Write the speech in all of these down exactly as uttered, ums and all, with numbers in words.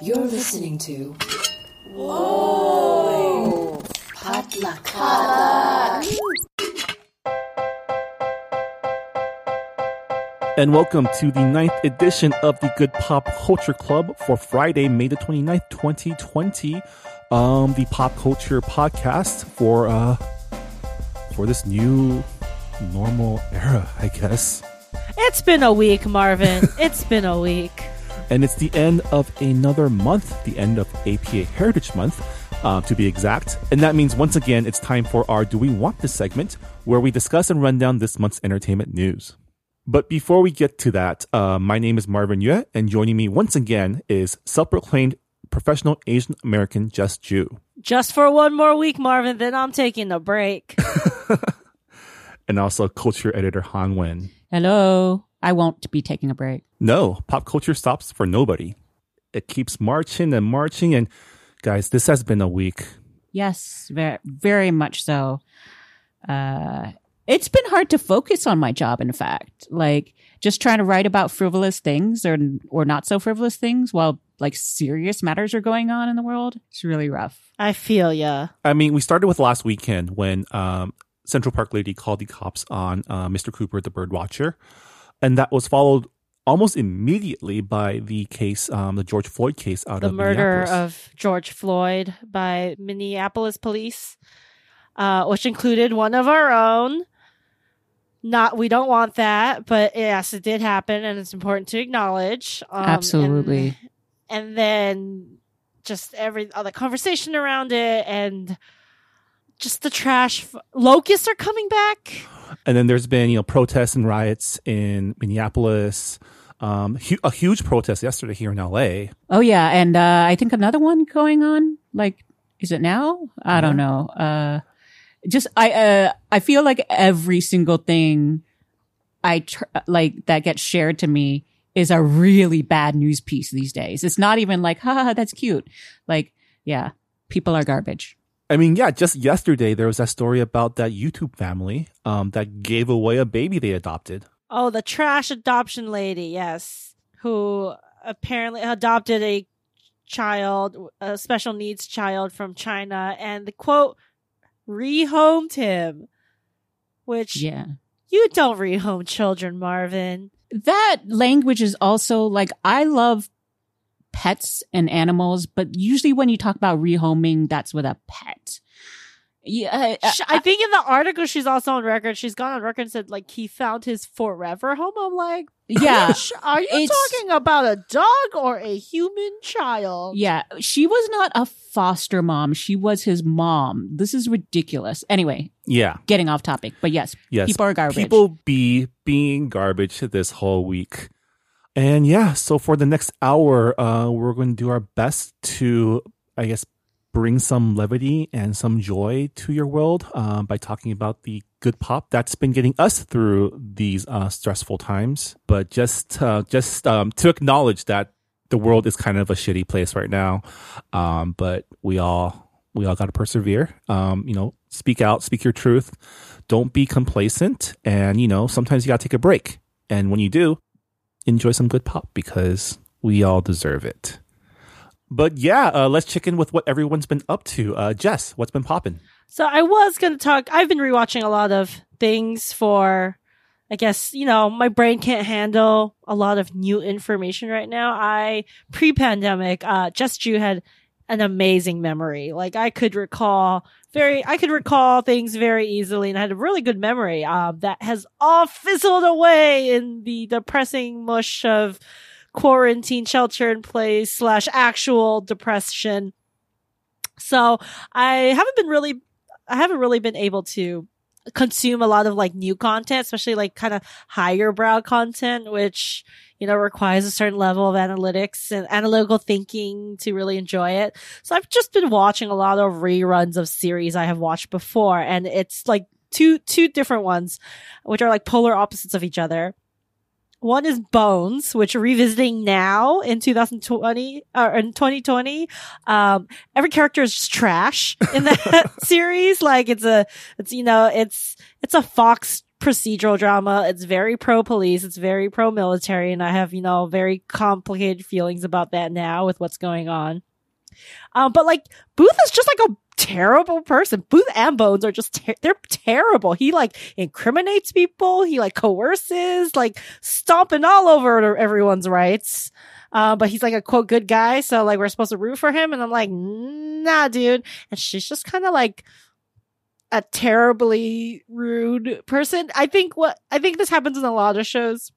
You're listening to Whoa! Potluck! And welcome to the ninth edition of the Good Pop Culture Club for Friday, May the twenty-ninth, twenty twenty. Um, the Pop Culture Podcast for uh for this new normal era, I guess. It's been a week, Marvin. It's been a week. And it's the end of another month, the end of A P A Heritage Month, uh, to be exact. And that means, once again, it's time for our Do We Want This segment, where we discuss and run down this month's entertainment news. But before we get to that, uh, my name is Marvin Yue, and joining me once again is self-proclaimed professional Asian American Jess Ju. Just for one more week, Marvin, then I'm taking a break. And also culture editor Han Wen. Hello. I won't be taking a break. No, pop culture stops for nobody. It keeps marching and marching. And guys, this has been a week. Yes, very, very much so. Uh, it's been hard to focus on my job, in fact. Like, just trying to write about frivolous things or or not so frivolous things while, like, serious matters are going on in the world. It's really rough. I feel ya. I mean, we started with last weekend when um, Central Park Lady called the cops on uh, Mister Cooper, the bird watcher. And that was followed almost immediately by the case, um, the George Floyd case out of Minneapolis. The murder of George Floyd by Minneapolis police, uh, which included one of our own. Not, we don't want that, but yes, it did happen, and it's important to acknowledge. Um, Absolutely. And, and then just every other conversation around it, and just the trash. F- Locusts are coming back. And then there's been, you know, protests and riots in Minneapolis. Um, hu- a huge protest yesterday here in L A. Oh, yeah. And uh, I think another one going on. Like, is it now? I yeah. don't know. Uh, just I uh, I feel like every single thing I tr- like that gets shared to me is a really bad news piece these days. It's not even like, ha, that's cute. Like, yeah, people are garbage. I mean, yeah, just yesterday, there was that story about that YouTube family um, that gave away a baby they adopted. Oh, the trash adoption lady, yes, who apparently adopted a child, a special needs child from China, and the quote, rehomed him, which yeah. you don't rehome children, Marvin. That language is also like, I love pets and animals, but usually when you talk about rehoming, that's with a pet. Yeah, I, I, I think in the article she's also on record. She's gone on record and said, like, he found his forever home. I'm like, yeah, are you talking about a dog or a human child? Yeah, she was not a foster mom. She was his mom. This is ridiculous. Anyway, yeah, getting off topic, but yes, yes, people are garbage. People be being garbage this whole week. And yeah, so for the next hour, uh, we're going to do our best to, I guess, bring some levity and some joy to your world um, by talking about the good pop that's been getting us through these uh, stressful times. But just uh, just um, to acknowledge that the world is kind of a shitty place right now, um, but we all we all got to persevere. Um, you know, speak out, speak your truth. Don't be complacent, and you know, sometimes you got to take a break. And when you do, enjoy some good pop because we all deserve it. But yeah, uh, let's check in with what everyone's been up to. Uh, Jess, what's been popping? So I was going to talk. I've been rewatching a lot of things for, I guess, you know, my brain can't handle a lot of new information right now. I, pre-pandemic, uh, Jess Ju had an amazing memory. Like I could recall very, I could recall things very easily, and I had a really good memory. Um, that has all fizzled away in the depressing mush of quarantine, shelter in place slash actual depression. So I haven't been really, I haven't really been able to consume a lot of like new content, especially like kind of higher brow content, which, you know, requires a certain level of analytics and analytical thinking to really enjoy it. So I've just been watching a lot of reruns of series I have watched before. And it's like two, two different ones, which are like polar opposites of each other. One is Bones, which revisiting now in two thousand twenty or in twenty twenty. Um, every character is just trash in that series. Like it's a, it's, you know, it's, it's a Fox procedural drama. It's very pro-police. It's very pro-military. And I have, you know, very complicated feelings about that now with what's going on. Um, but like Booth is just like a terrible person. Booth and Bones are just ter- they're terrible. He like incriminates people. He like coerces, like stomping all over everyone's rights. Uh, but he's like a quote good guy, so like we're supposed to root for him. And I'm like, nah, dude. And she's just kind of like a terribly rude person. I think what I think this happens in a lot of shows.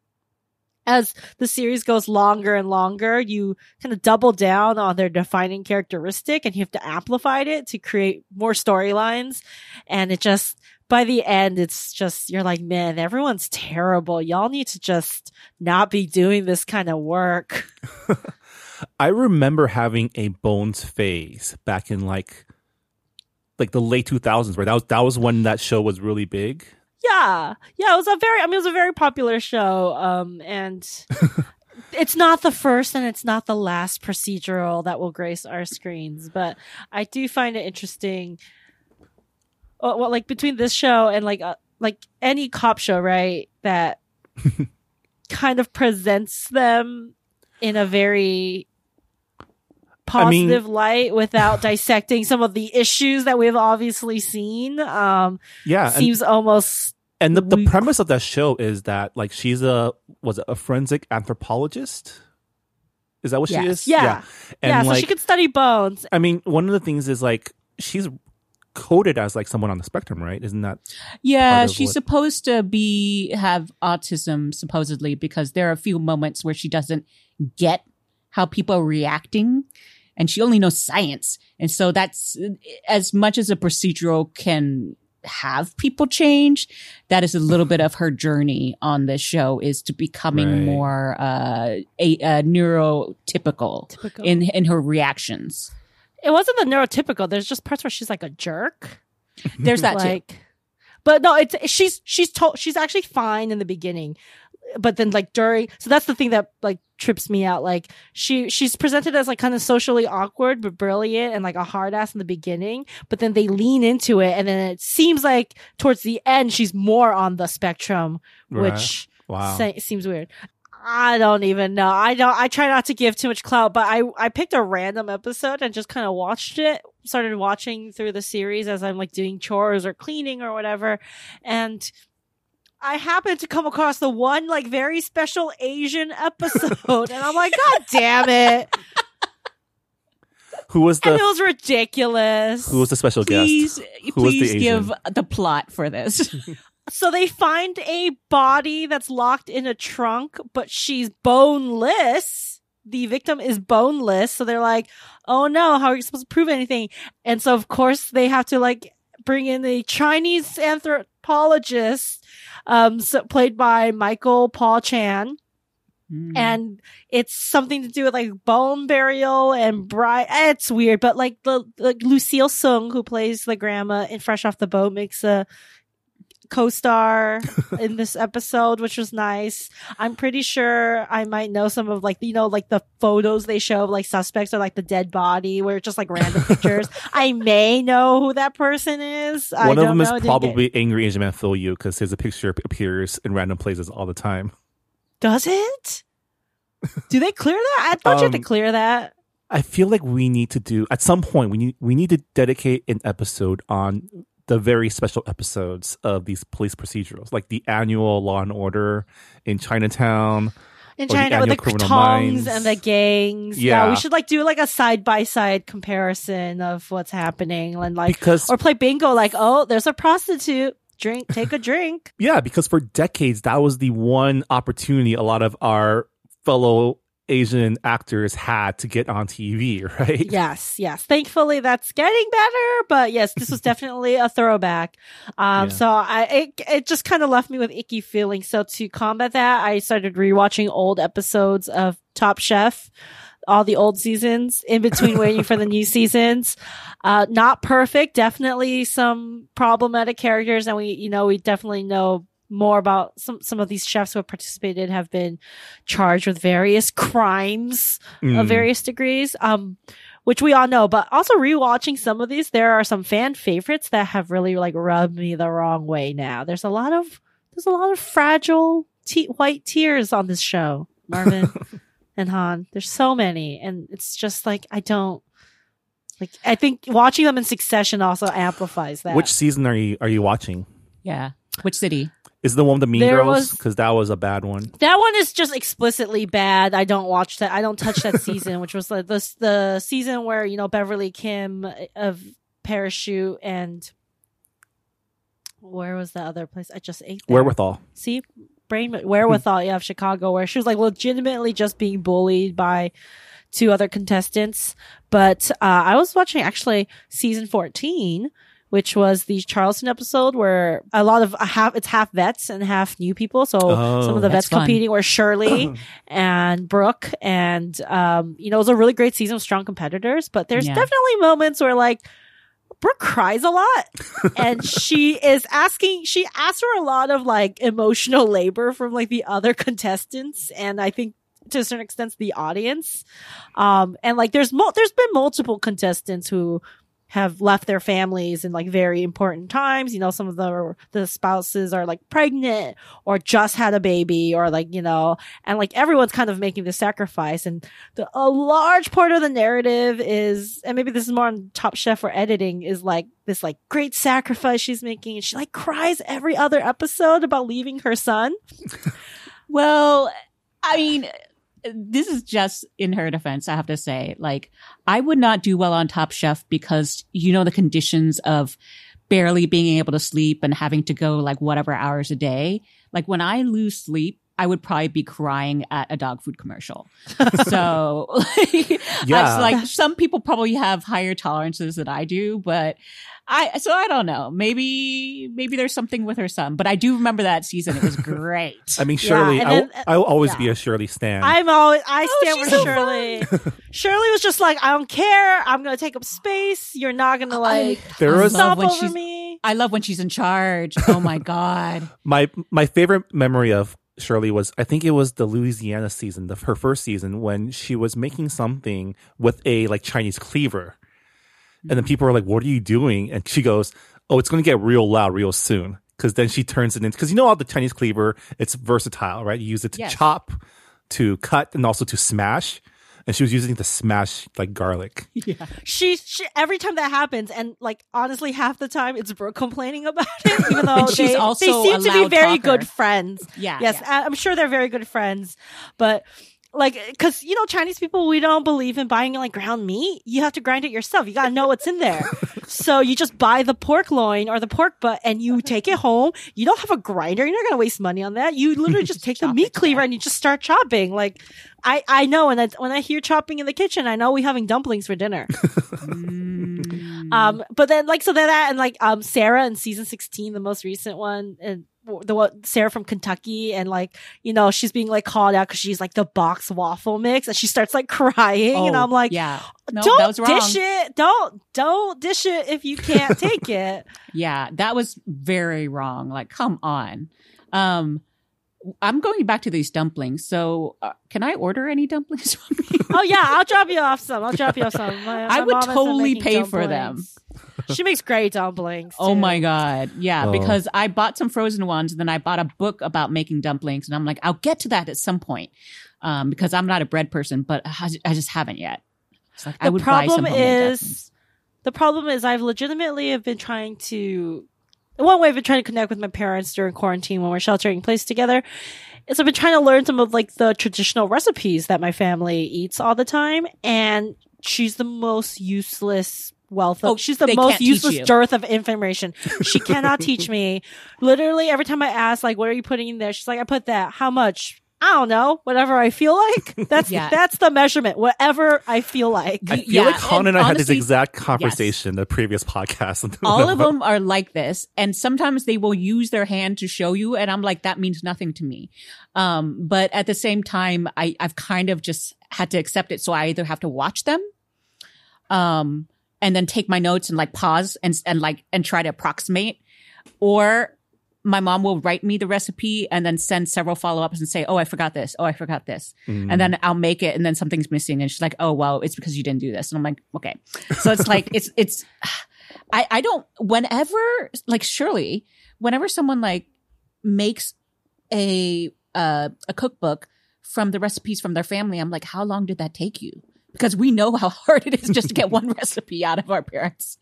As the series goes longer and longer, you kind of double down on their defining characteristic and you have to amplify it to create more storylines. And it just, by the end, it's just, you're like, man, everyone's terrible. Y'all need to just not be doing this kind of work. I remember having a Bones phase back in like, like the late two thousands, right? That was, that was when that show was really big. Yeah, yeah, it was a very, I mean, it was a very popular show, um, and it's not the first and it's not the last procedural that will grace our screens, but I do find it interesting, well, well like, between this show and, like, uh, like any cop show, right, that kind of presents them in a very positive I mean, light without dissecting some of the issues that we've obviously seen. Um, yeah, seems and, almost. And the, the premise of that show is that like she's a was it a forensic anthropologist. Is that what yes. she is? Yeah, yeah. And, yeah so like, she could study bones. I mean, one of the things is like she's coded as like someone on the spectrum, right? Isn't that? Yeah, she's what... supposed to be have autism supposedly because there are a few moments where she doesn't get how people are reacting. And she only knows science. And so that's as much as a procedural can have people change. That is a little bit of her journey on this show is to becoming right. more uh, a, a neurotypical Typical. in in her reactions. It wasn't the neurotypical. There's just parts where she's like a jerk. There's that like, too. But no, it's she's she's to- she's actually fine in the beginning. But then like during, so that's the thing that like trips me out. Like she, she's presented as like kind of socially awkward, but brilliant and like a hard ass in the beginning, but then they lean into it. And then it seems like towards the end, she's more on the spectrum, right. which wow. se- seems weird. I don't even know. I don't, I try not to give too much clout, but I, I picked a random episode and just kind of watched it, started watching through the series as I'm like doing chores or cleaning or whatever. And I happened to come across the one like very special Asian episode, and I'm like, God damn it! Who was the? And it was ridiculous. Who was the special please, guest? Who please was the give the plot for this. So they find a body that's locked in a trunk, but she's boneless. The victim is boneless, so they're like, "Oh no, how are you supposed to prove anything?" And so of course they have to like bring in the Chinese anthropologist. Um, so played by Michael Paul Chan, mm. and it's something to do with like bone burial and bride. It's weird, but like the like Lucille Sung, who plays the grandma in Fresh Off the Boat, makes a co-star in this episode, which was nice. I'm pretty sure I might know some of like you know like the photos they show of like suspects or like the dead body where it's just like random pictures. I may know who that person is. One I of don't them know. is probably get... angry Asian man Phil Yu because his picture appears in random places all the time. Does it? Do they clear that? I thought um, you had to clear that. I feel like we need to do at some point. We need we need to dedicate an episode on the very special episodes of these police procedurals, like the annual Law and Order in Chinatown, in China the with the Criminal tongs Minds. And the gangs. Yeah. yeah, we should like do like a side by side comparison of what's happening, and like because, or play bingo. Like, oh, there's a prostitute. Drink, take a drink. Yeah, because for decades that was the one opportunity a lot of our fellow Asian actors had to get on T V, right? Yes, yes. Thankfully, that's getting better. But yes, this was definitely a throwback. Um, yeah. So I, it, it just kind of left me with icky feelings. So to combat that, I started rewatching old episodes of Top Chef, all the old seasons in between waiting for the new seasons. Uh, not perfect. Definitely some problematic characters. And we, you know, we definitely know more about some some of these chefs who have participated have been charged with various crimes mm. of various degrees, um, which we all know. But also rewatching some of these, there are some fan favorites that have really like rubbed me the wrong way now. There's a lot of There's a lot of fragile te- white tears on this show, Marvin and Han. There's so many. And it's just like, I don't. Like, I think watching them in succession also amplifies that. Which season are you are you watching? Yeah. Which city? Is the one with the Mean there Girls? Because that was a bad one. That one is just explicitly bad. I don't watch that. I don't touch that season, which was like the, the season where, you know, Beverly Kim of Parachute and where was the other place? I just ate that. Wherewithal. See? Brain Wherewithal, yeah, of Chicago, where she was like legitimately just being bullied by two other contestants. But uh, I was watching actually season fourteen, which was the Charleston episode where a lot of uh, half it's half vets and half new people. So oh, some of the vets fun. competing were Shirley and Brooke. And, um, you know, it was a really great season of strong competitors. But there's yeah. definitely moments where, like, Brooke cries a lot and she is asking, she asks for a lot of, like, emotional labor from, like, the other contestants. And I think, to a certain extent, the audience. Um, and like, there's mo- there's been multiple contestants who have left their families in, like, very important times. You know, some of the, the spouses are, like, pregnant or just had a baby or, like, you know, and, like, everyone's kind of making the sacrifice. And the, a large part of the narrative is, and maybe this is more on Top Chef or editing, is, like, this, like, great sacrifice she's making. And she, like, cries every other episode about leaving her son. Well, I mean... This is just in her defense, I have to say. Like, I would not do well on Top Chef because, you know, the conditions of barely being able to sleep and having to go, like, whatever hours a day. Like, when I lose sleep, I would probably be crying at a dog food commercial. So, like, yeah. like, some people probably have higher tolerances than I do, but I, so I don't know. Maybe, maybe there's something with her son, but I do remember that season. It was great. I mean, Shirley, yeah, then, I, I'll always yeah. be a Shirley stan. I'm always, I stand oh, with so Shirley. Shirley was just like, I don't care. I'm going to take up space. You're not going to, like, there was, stop over me. I love when she's in charge. Oh my God. My, my favorite memory of Shirley was, I think it was the Louisiana season, the, her first season, when she was making something with a, like, Chinese cleaver. And then people are like, what are you doing? And she goes, oh, it's going to get real loud real soon. Because then she turns it into, because you know how the Chinese cleaver, it's versatile, right? You use it to yes. chop, to cut, and also to smash. And she was using it to smash, like, garlic. Yeah. She, she every time that happens, and, like, honestly, half the time it's Brooke complaining about it, even though she's they, also they seem to be very talker. good friends. Yeah. Yes. Yeah. I'm sure they're very good friends. But, like, because, you know, Chinese people, we don't believe in buying, like, ground meat. You have to grind it yourself. You got to know what's in there. So you just buy the pork loin or the pork butt and you take it home. You don't have a grinder. You're not going to waste money on that. You literally just, just take the meat cleaver down. And you just start chopping. Like, I, I know. And that's, when I hear chopping in the kitchen, I know we're having dumplings for dinner. mm. Um, But then, like, so that, and, like, um, Sarah in season sixteen, the most recent one, and the one, Sarah from Kentucky, and, like, you know, she's being, like, called out because she's, like, the box waffle mix, and she starts, like, crying, oh, and I'm like, yeah. no, don't that was wrong. dish it, don't don't dish it if you can't take it. Yeah, that was very wrong. Like, come on. Um, I'm going back to these dumplings. So, uh, can I order any dumplings from you? Oh yeah, I'll drop you off some. I'll drop you off some. My, my I would totally pay dumplings. for them. She makes great dumplings. Too. Oh my God. Yeah, oh. because I bought some frozen ones and then I bought a book about making dumplings. And I'm like, I'll get to that at some point um, because I'm not a bread person, but I just haven't yet. Like, the I would problem buy some is, the problem is I've legitimately have been trying to, one way I've been trying to connect with my parents during quarantine when we're sheltering in place together. So I've been trying to learn some of, like, the traditional recipes that my family eats all the time. And she's the most useless wealth of, oh, she's the most useless dearth of information. She cannot teach me. Literally every time I ask, like, what are you putting in there? She's like, I put that. How much? I don't know. Whatever I feel like. That's yeah. that's the measurement. Whatever I feel like. I feel yeah. like Han and, and I honestly, had this exact conversation yes. the previous podcast. All of them are like this. And sometimes they will use their hand to show you. And I'm like, that means nothing to me. Um, but at the same time, I, I've kind of just had to accept it. So I either have to watch them, um, and then take my notes and, like, pause and, and like, and try to approximate. Or my mom will write me the recipe and then send several follow-ups and say, oh, I forgot this. Oh, I forgot this. Mm. And then I'll make it and then something's missing. And she's like, oh, well, it's because you didn't do this. And I'm like, okay. So it's like, it's, it's, I, I don't, whenever, like, surely, whenever someone, like, makes a uh, a cookbook from the recipes from their family, I'm like, how long did that take you? Because we know how hard it is just to get one recipe out of our parents.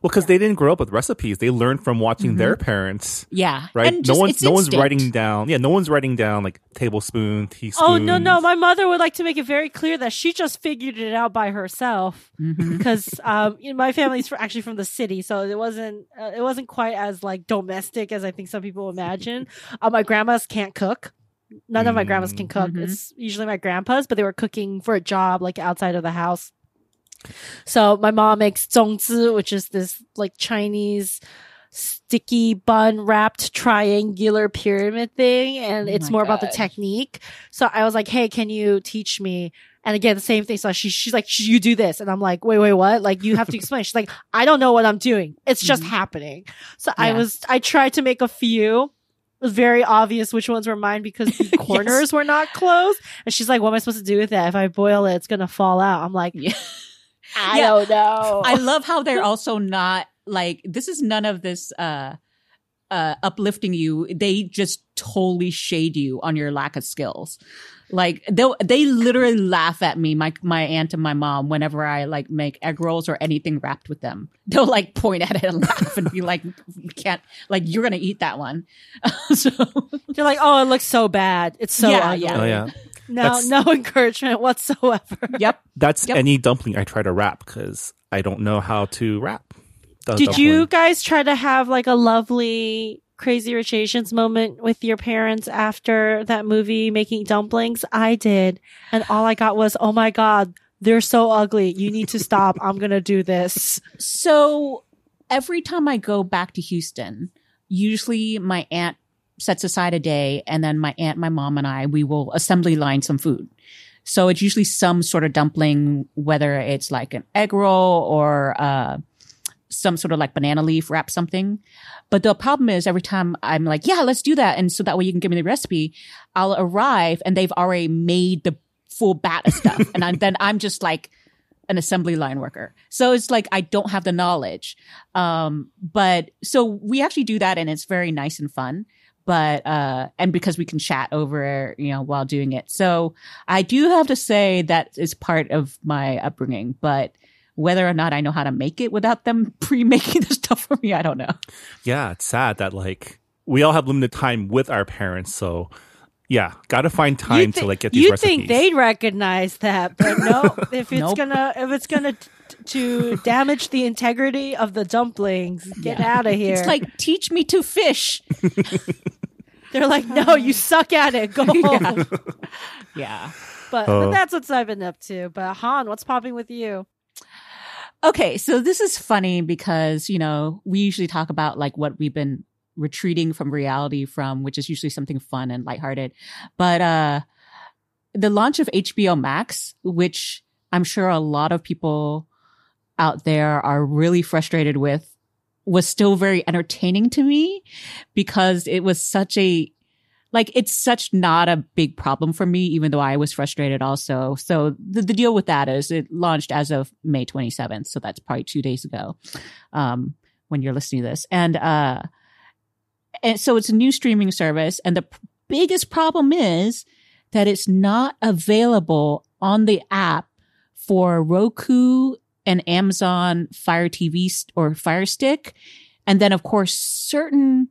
Well, because yeah. they didn't grow up with recipes; they learned from watching mm-hmm. their parents. Yeah, right. And just, no one's no instinct. one's writing down. Yeah, no one's writing down like tablespoon, teaspoon. Oh no, no! My mother would like to make it very clear that she just figured it out by herself. Because mm-hmm. um, you know, my family's actually from the city, so it wasn't uh, it wasn't quite as like domestic as I think some people imagine. Uh, my grandmas can't cook. None of my grandmas can cook. Mm-hmm. It's usually my grandpas, but they were cooking for a job, like outside of the house. So my mom makes zongzi, which is this like Chinese sticky bun wrapped triangular pyramid thing. And it's oh more God. about the technique. So I was like, hey, can you teach me? And again, the same thing. So she, she's like, you do this. And I'm like, wait, wait, what? Like, you have to explain. She's like, I don't know what I'm doing. It's just mm-hmm. happening. So yeah. I was, I tried to make a few. It was very obvious which ones were mine because the corners yes. were not closed. And she's like, what am I supposed to do with that? If I boil it, it's going to fall out. I'm like, yeah. I yeah. don't know. I love how they're also not like, this is none of this uh, uh, uplifting you. They just totally shade you on your lack of skills. Like they they literally laugh at me, my my aunt and my mom, whenever I like make egg rolls or anything wrapped with them. They'll like point at it and laugh and be like, "We can't, like you're gonna eat that one." So they're like, "Oh, it looks so bad. It's so yeah, ugly. yeah, oh, yeah." No, that's, no encouragement whatsoever. Yep, that's yep. any dumpling I try to wrap because I don't know how to wrap. Did dumpling. you guys try to have like a lovely Crazy Rich Asians moment with your parents after that movie making dumplings? I did. And all I got was, oh my God, they're so ugly. You need to stop. I'm going to do this. So every time I go back to Houston, usually my aunt sets aside a day and then my aunt, my mom and I, we will assembly line some food. So it's usually some sort of dumpling, whether it's like an egg roll or uh some sort of like banana leaf wrap something. But the problem is every time I'm like, yeah, let's do that. And so that way you can give me the recipe. I'll arrive and they've already made the full bat of stuff. And I'm, then I'm just like an assembly line worker. So it's like, I don't have the knowledge. Um, but so we actually do that and it's very nice and fun. But, uh, and because we can chat over, you know, while doing it. So I do have to say that is part of my upbringing, but whether or not I know how to make it without them pre-making the stuff for me, I don't know. Yeah, it's sad that like we all have limited time with our parents, so yeah, gotta find time th- to like get these recipes. You think they'd recognize that, but no, if it's nope. gonna if it's gonna t- to damage the integrity of the dumplings, get yeah. out of here. It's like teach me to fish. They're like, no, you suck at it. Go home. Yeah. yeah. But, uh, but that's what I've been up to. But Han, what's popping with you? Okay, so this is funny because, you know, we usually talk about like what we've been retreating from reality from, which is usually something fun and lighthearted. But uh, the launch of H B O Max, which I'm sure a lot of people out there are really frustrated with, was still very entertaining to me because it was such a, like, it's such not a big problem for me, even though I was frustrated also. So the, the deal with that is it launched as of May twenty-seventh. So that's probably two days ago um, when you're listening to this. And, uh, and so it's a new streaming service. And the p- biggest problem is that it's not available on the app for Roku and Amazon Fire T V st- or Fire Stick. And then, of course, certain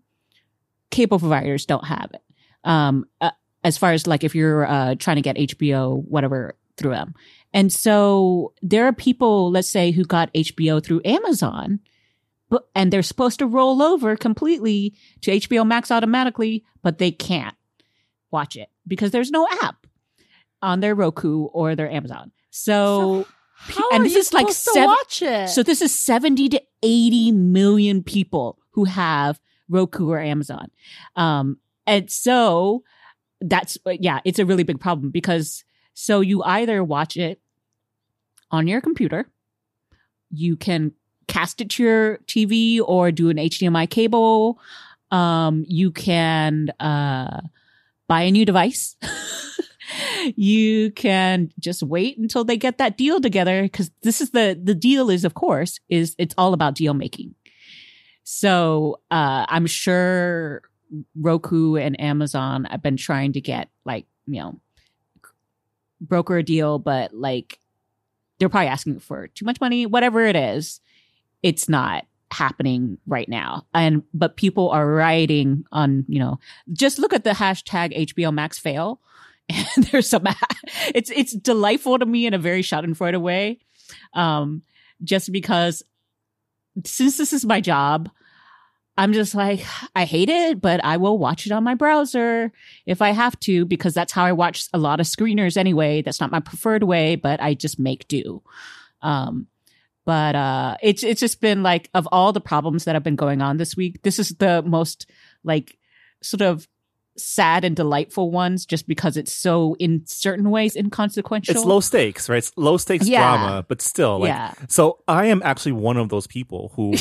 cable providers don't have it. Um, uh, as far as like if you're uh, trying to get H B O, whatever, through them. And so there are people, let's say, who got H B O through Amazon, but, and they're supposed to roll over completely to H B O Max automatically, but they can't watch it because there's no app on their Roku or their Amazon. So, so how and are this you is supposed like seven, to watch it? So this is seventy to eighty million people who have Roku or Amazon. Um, And so that's, yeah, it's a really big problem because so you either watch it on your computer, you can cast it to your T V or do an H D M I cable. Um, you can uh, buy a new device. You can just wait until they get that deal together because this is the, the deal is, of course, is it's all about deal making. So uh, I'm sure Roku and Amazon, I've been trying to get like, you know, broker a deal, but like they're probably asking for too much money, whatever it is. It's not happening right now. And, but people are rioting on, you know, just look at the hashtag H B O Max fail. And there's some, it's, it's delightful to me in a very schadenfreude way. Um, just because since this is my job, I'm just like, I hate it, but I will watch it on my browser if I have to, because that's how I watch a lot of screeners anyway. That's not my preferred way, but I just make do. Um, but uh, it's it's just been like, of all the problems that have been going on this week, this is the most like sort of sad and delightful ones, just because it's so, in certain ways, inconsequential. It's low stakes, right? It's low stakes yeah. drama, but still. Like, yeah. So I am actually one of those people who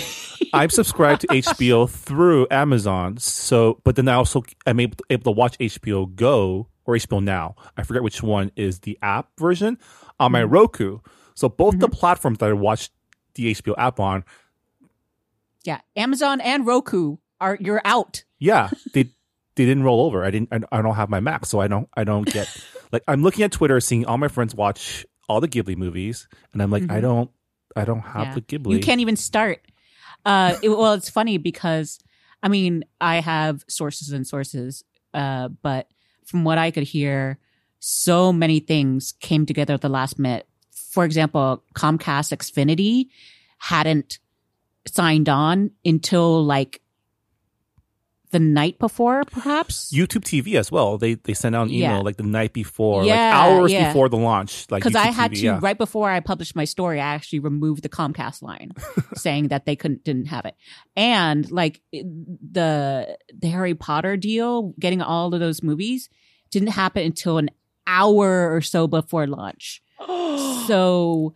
I've subscribed to H B O through Amazon. So, but then I also am able to, able to watch H B O Go or H B O Now. I forget which one is the app version on my mm-hmm. Roku. So both mm-hmm. the platforms that I watch the H B O app on. Yeah. Amazon and Roku are, you're out. Yeah. They They didn't roll over. I didn't. I don't have my Mac, so I don't. I don't get. Like, I'm looking at Twitter, seeing all my friends watch all the Ghibli movies, and I'm like, mm-hmm. I don't. I don't have yeah. the Ghibli. You can't even start. Uh, it, well, it's funny because, I mean, I have sources and sources, uh, but from what I could hear, so many things came together at the last minute. For example, Comcast Xfinity hadn't signed on until like the night before, perhaps. YouTube T V as well. They they sent out an email yeah. like the night before, yeah, like hours yeah. before the launch. Like, because I had T V, to yeah. right before I published my story, I actually removed the Comcast line, saying that they couldn't didn't have it. And like the the Harry Potter deal, getting all of those movies, didn't happen until an hour or so before launch. So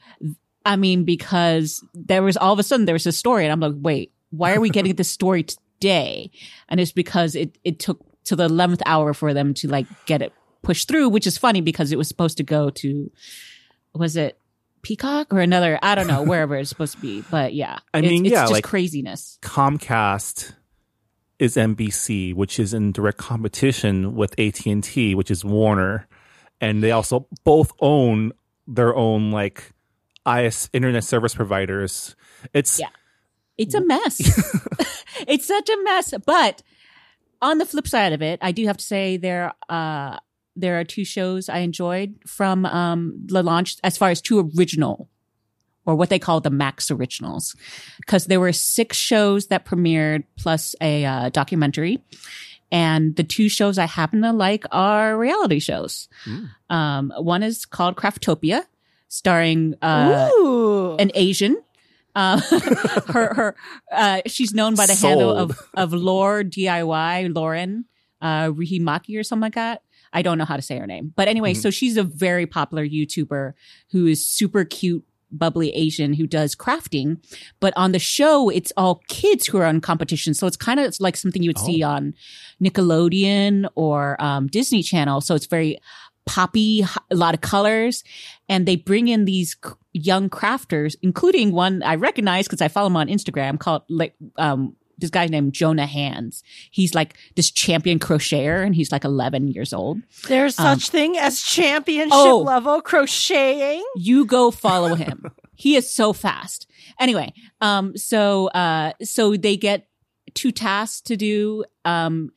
I mean, because there was all of a sudden there was this story, and I'm like, wait, why are we getting this story? T- day and it's because it it took to the eleventh hour for them to like get it pushed through, which is funny because it was supposed to go to, was it Peacock or another, I don't know, wherever it's supposed to be, but yeah I it, mean it's yeah, just like craziness. Comcast is N B C, which is in direct competition with A T and T, which is Warner, and they also both own their own like I S internet service providers. It's yeah It's a mess. It's such a mess. But on the flip side of it, I do have to say there uh, there are two shows I enjoyed from um, the launch, as far as two original, or what they call the Max originals, because there were six shows that premiered plus a uh, documentary. And the two shows I happen to like are reality shows. Mm. Um, one is called Craftopia, starring uh, an Asian. Um, her, her, uh, she's known by the Sold. handle of, of Lore D I Y, Lauren, uh, Rihimaki or something like that. I don't know how to say her name, but anyway, mm-hmm. so she's a very popular YouTuber who is super cute, bubbly Asian who does crafting, but on the show, it's all kids who are on competition. So it's kind of like something you would oh. see on Nickelodeon or, um, Disney Channel. So it's very poppy, a lot of colors, and they bring in these c- young crafters, including one I recognize because I follow him on Instagram, called like um this guy named Jonah Hands. He's like this champion crocheter, and he's like eleven years old. There's um, such thing as championship oh, level crocheting. You go follow him. He is so fast. Anyway, um, so uh, so they get two tasks to do. Um.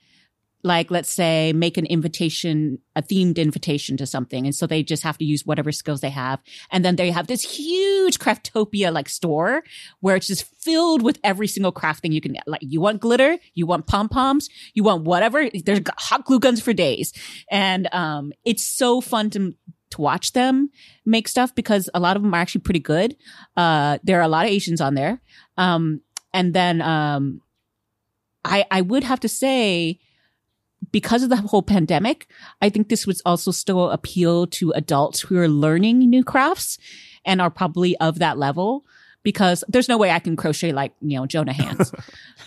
Like, let's say, make an invitation, a themed invitation to something. And so they just have to use whatever skills they have. And then they have this huge Craftopia like store where it's just filled with every single craft thing you can get. Like, you want glitter, you want pom-poms, you want whatever. There's hot glue guns for days. And um, it's so fun to, to watch them make stuff because a lot of them are actually pretty good. Uh, there are a lot of Asians on there. Um, and then um, I, I would have to say, because of the whole pandemic, I think this would also still appeal to adults who are learning new crafts and are probably of that level, because there's no way I can crochet like, you know, Jonah Hands.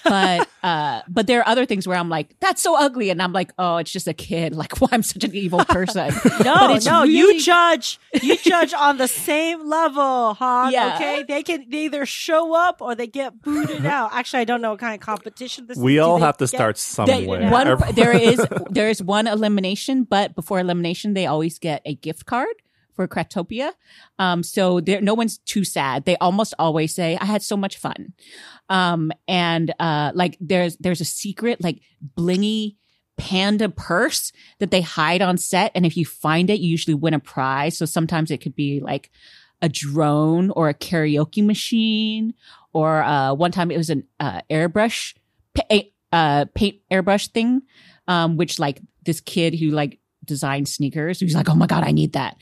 But Uh, but there are other things where I'm like, that's so ugly. And I'm like, oh, it's just a kid. Like, why well, I'm such an evil person. no, no, really... you judge. You judge on the same level, huh? Yeah. Okay. They can they either show up or they get booted out. Actually, I don't know what kind of competition this we is. We all have to get... start somewhere. They, one, there is there is one elimination, but before elimination, they always get a gift card for Cratopia. Um, so there, no one's too sad. They almost always say, I had so much fun. Um, and uh, like there's there's a secret like blingy panda purse that they hide on set. And if you find it, you usually win a prize. So sometimes it could be like a drone or a karaoke machine. Or uh, one time it was an uh, airbrush, pa- uh, paint airbrush thing, um, which like this kid who like design sneakers. He's like, oh my God, I need that.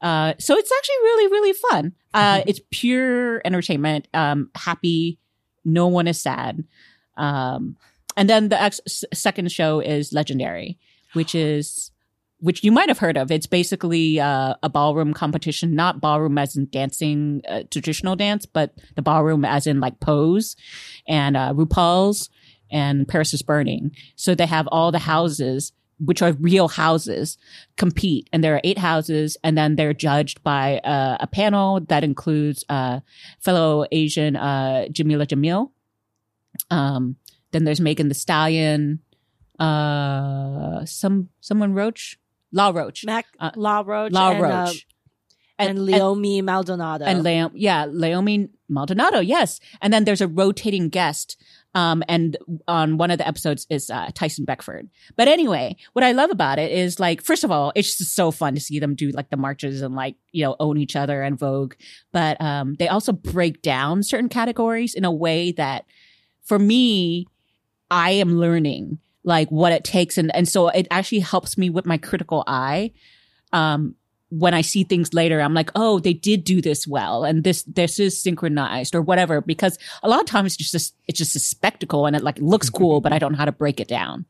Uh, so it's actually really, really fun. Uh, mm-hmm. It's pure entertainment. Um, happy. No one is sad. Um, and then the ex- second show is Legendary, which is, which you might have heard of. It's basically uh, a ballroom competition, not ballroom as in dancing, uh, traditional dance, but the ballroom as in like Pose and uh, RuPaul's and Paris is Burning. So they have all the houses, which are real houses, compete. And there are eight houses, and then they're judged by uh, a panel that includes uh, fellow Asian uh, Jamila Jamil. Um, then there's Megan Thee Stallion, uh, some someone Roach, La Roach. Mac, uh, La Roach. La Roach. And, uh, and, and Leomi and, Maldonado. And Le- yeah, Leomi Maldonado, yes. And then there's a rotating guest. Um, and on one of the episodes is uh, Tyson Beckford. But anyway, what I love about it is like, first of all, it's just so fun to see them do like the marches and like, you know, own each other and Vogue. But um, they also break down certain categories in a way that for me, I am learning like what it takes. And, and so it actually helps me with my critical eye. Um, when I see things later, I'm like, oh, they did do this well. And this, this is synchronized or whatever, because a lot of times it's just, a, it's just a spectacle and it like looks cool, but I don't know how to break it down.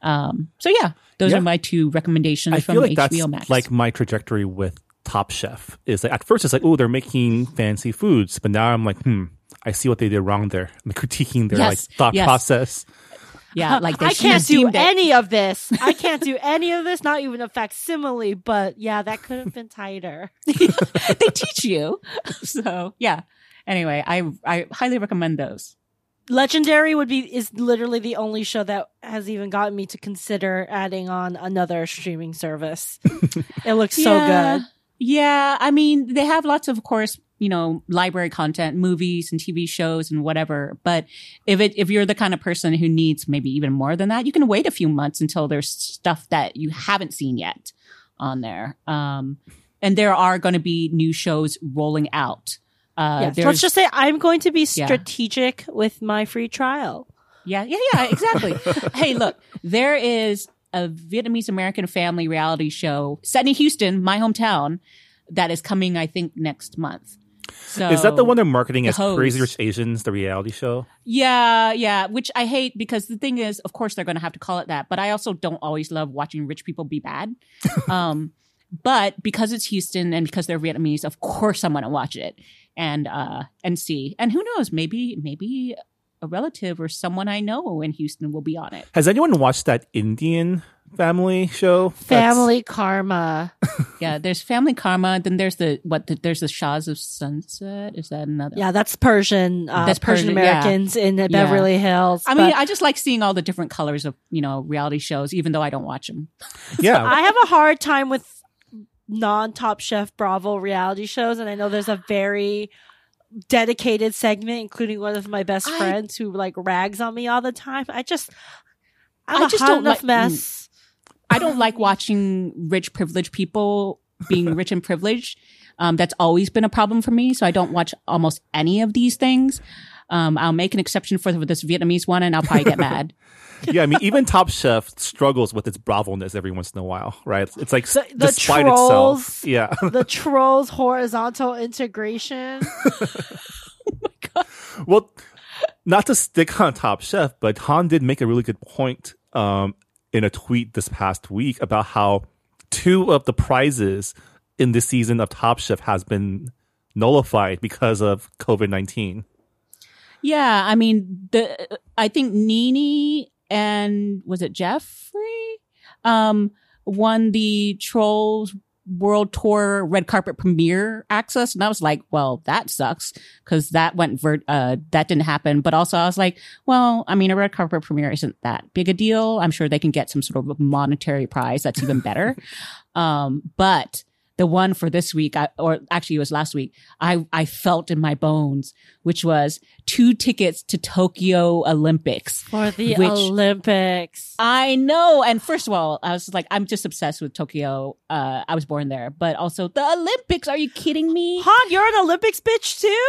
Um, so yeah, those yeah. are my two recommendations I from feel like H B O that's Max. Like my trajectory with Top Chef is like, at first it's like, oh, they're making fancy foods. But now I'm like, Hmm, I see what they did wrong there. I'm critiquing their yes, like thought yes. process. Yeah, like I can't do any of this. I can't do any of this, not even a facsimile, but yeah, that could have been tighter. They teach you. So yeah. Anyway, I I highly recommend those. Legendary would be is literally the only show that has even gotten me to consider adding on another streaming service. It looks yeah, so good. Yeah. I mean, they have lots of, of course, you know, library content, movies and T V shows and whatever. But if it, if you're the kind of person who needs maybe even more than that, you can wait a few months until there's stuff that you haven't seen yet on there. Um, and there are going to be new shows rolling out. Uh, yes. Let's just say I'm going to be strategic yeah. with my free trial. Yeah, yeah, yeah, exactly. Hey, look, there is a Vietnamese American family reality show set in Houston, my hometown, that is coming, I think, next month. So, is that the one they're marketing the as host. Crazy Rich Asians, the reality show? Yeah, yeah, which I hate because the thing is, of course, they're going to have to call it that. But I also don't always love watching rich people be bad. um, but because it's Houston and because they're Vietnamese, of course I'm going to watch it and uh, and see. And who knows, maybe maybe a relative or someone I know in Houston will be on it. Has anyone watched that Indian family show? Family That's... Karma. Yeah, there's Family Karma. Then there's the what? The, there's the Shahs of Sunset. Is that another? Yeah, that's Persian. Uh, that's Persian Americans yeah. in the yeah. Beverly Hills. I but... mean, I just like seeing all the different colors of you know reality shows, even though I don't watch them. Yeah, I have a hard time with non-Top Chef Bravo reality shows, and I know there's a very dedicated segment, including one of my best I... friends who like rags on me all the time. I just, I'm I a just hot don't enough like... mess. I don't like watching rich, privileged people being rich and privileged. Um, that's always been a problem for me. So I don't watch almost any of these things. Um, I'll make an exception for, for this Vietnamese one and I'll probably get mad. Yeah, I mean, even Top Chef struggles with its bravo-ness every once in a while, right? It's like the, the despite trolls, itself. Yeah. The trolls horizontal integration. Oh my God. Well, not to stick on Top Chef, but Han did make a really good point. Um, in a tweet this past week about how two of the prizes in this season of Top Chef has been nullified because of covid nineteen. Yeah, I mean, the I think Nene and was it Jeffrey um, won the Trolls World Tour red carpet premiere access, and I was like, well, that sucks because that went ver- uh, that didn't happen. But also, I was like, well, I mean, a red carpet premiere isn't that big a deal. I'm sure they can get some sort of monetary prize that's even better. um, but the one for this week, I, or actually it was last week, I, I felt in my bones, which was two tickets to Tokyo Olympics. For the Olympics. I know. And first of all, I was like, I'm just obsessed with Tokyo. Uh, I was born there. But also, the Olympics. Are you kidding me? Han, you're an Olympics bitch too?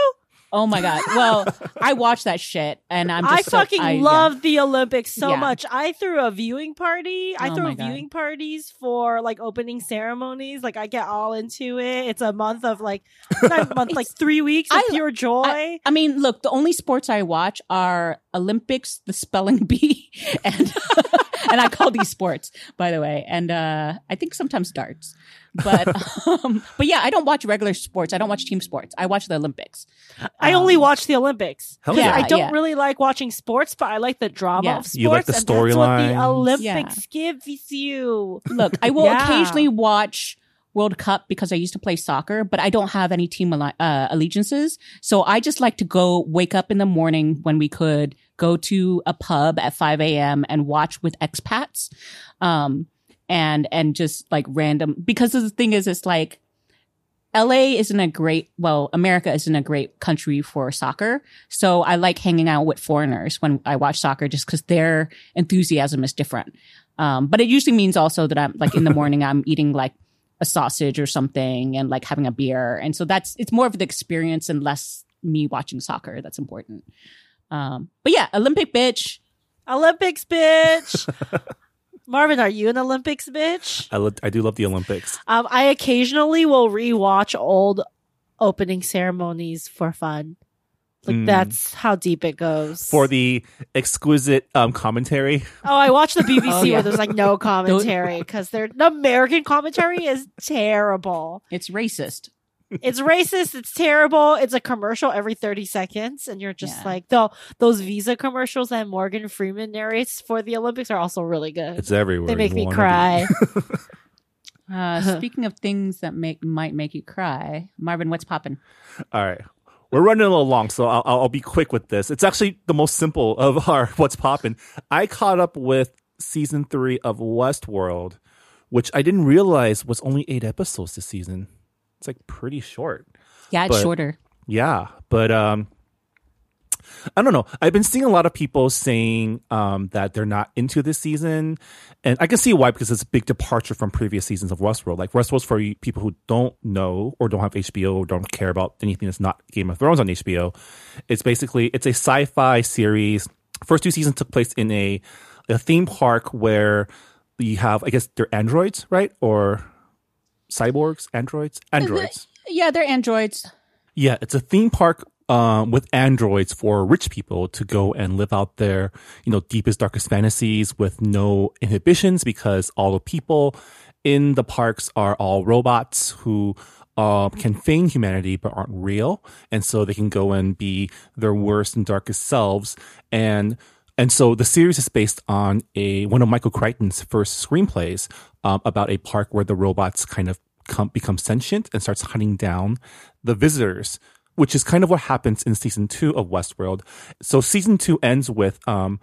Oh my God. Well, I watched that shit and I'm just I so, fucking I, love yeah. the Olympics so yeah. much. I threw a viewing party. I oh throw viewing parties for like opening ceremonies. Like I get all into it. It's a month of like not a month, like three weeks of I, pure joy. I, I mean, look, the only sports I watch are Olympics, the spelling bee, and and I call these sports, by the way. And uh, I think sometimes darts. But um, but yeah, I don't watch regular sports. I don't watch team sports. I watch the Olympics. I um, only watch the Olympics. Hell yeah. I don't yeah. really like watching sports, but I like the drama yeah. of sports. You like the storyline. That's what the Olympics yeah. gives you. Look, I will yeah. occasionally watch World Cup because I used to play soccer, but I don't have any team alle- uh, allegiances. So I just like to go wake up in the morning when we could, go to a pub at five a.m. and watch with expats. Um, and, and just like random, because the thing is, it's like L A isn't a great, well, America isn't a great country for soccer. So I like hanging out with foreigners when I watch soccer just because their enthusiasm is different. Um, but it usually means also that I'm like in the morning, I'm eating like a sausage or something and like having a beer. And so that's, it's more of the experience and less me watching soccer. That's important. Um, but yeah, Olympic bitch. Olympics bitch. Marvin, are you an Olympics bitch? I, lo- I do love the Olympics. Um, I occasionally will rewatch old opening ceremonies for fun. Like mm. that's how deep it goes. For the exquisite um, commentary. Oh, I watched the B B C oh, yeah. where there's like no commentary because their the American commentary is terrible. It's racist. It's racist. It's terrible. It's a commercial every thirty seconds. And you're just yeah. like, though, those Visa commercials that Morgan Freeman narrates for the Olympics are also really good. It's everywhere. They make me cry. uh, speaking of things that make might make you cry, Marvin, what's poppin'? All right. We're running a little long, so I'll, I'll be quick with this. It's actually the most simple of our what's poppin'. I caught up with season three of Westworld, which I didn't realize was only eight episodes this season. It's like pretty short. Yeah, it's but, shorter. Yeah. But um, I don't know. I've been seeing a lot of people saying um, that they're not into this season. And I can see why, because it's a big departure from previous seasons of Westworld. Like Westworld's for people who don't know or don't have H B O or don't care about anything that's not Game of Thrones on H B O. It's basically, it's a sci-fi series. First two seasons took place in a, a theme park where you have, I guess they're androids, right? Or... cyborgs, androids, androids. Yeah, they're androids. Yeah, it's a theme park um, with androids for rich people to go and live out their, you know, deepest, darkest fantasies with no inhibitions because all the people in the parks are all robots who uh, can feign humanity but aren't real. And so they can go and be their worst and darkest selves. And And so the series is based on a one of Michael Crichton's first screenplays um, about a park where the robots kind of come, become sentient and starts hunting down the visitors, which is kind of what happens in season two of Westworld. So season two ends with um,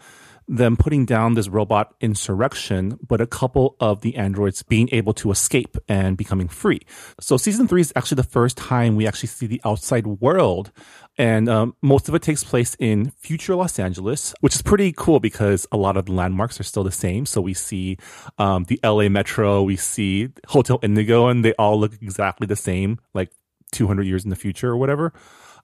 them putting down this robot insurrection, but a couple of the androids being able to escape and becoming free. So season three is actually the first time we actually see the outside world. And um, most of it takes place in future Los Angeles, which is pretty cool because a lot of the landmarks are still the same. So we see um, the L A Metro, we see Hotel Indigo, and they all look exactly the same, like two hundred years in the future or whatever.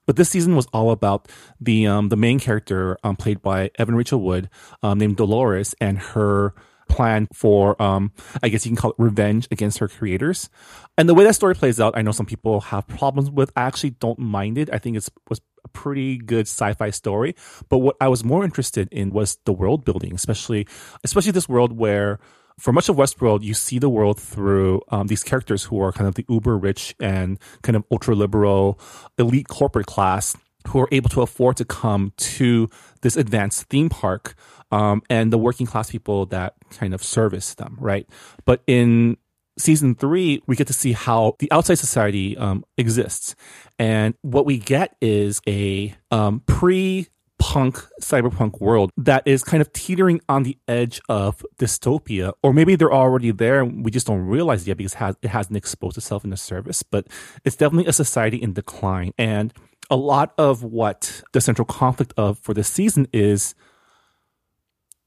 But this season was all about the um, the main character um, played by Evan Rachel Wood um, named Dolores and her plan for, um, I guess you can call it revenge against her creators. And the way that story plays out, I know some people have problems with. I actually don't mind it. I think it was a pretty good sci-fi story. But what I was more interested in was the world building, especially especially this world where, for much of Westworld, you see the world through um, these characters who are kind of the uber rich and kind of ultra liberal elite corporate class who are able to afford to come to this advanced theme park, um, and the working class people that kind of service them, right? But in season three, we get to see how the outside society um, exists. And what we get is a um, pre-punk, cyberpunk world that is kind of teetering on the edge of dystopia. Or maybe they're already there and we just don't realize it yet because it, has, it hasn't exposed itself in the service. But it's definitely a society in decline. And a lot of what the central conflict of for this season is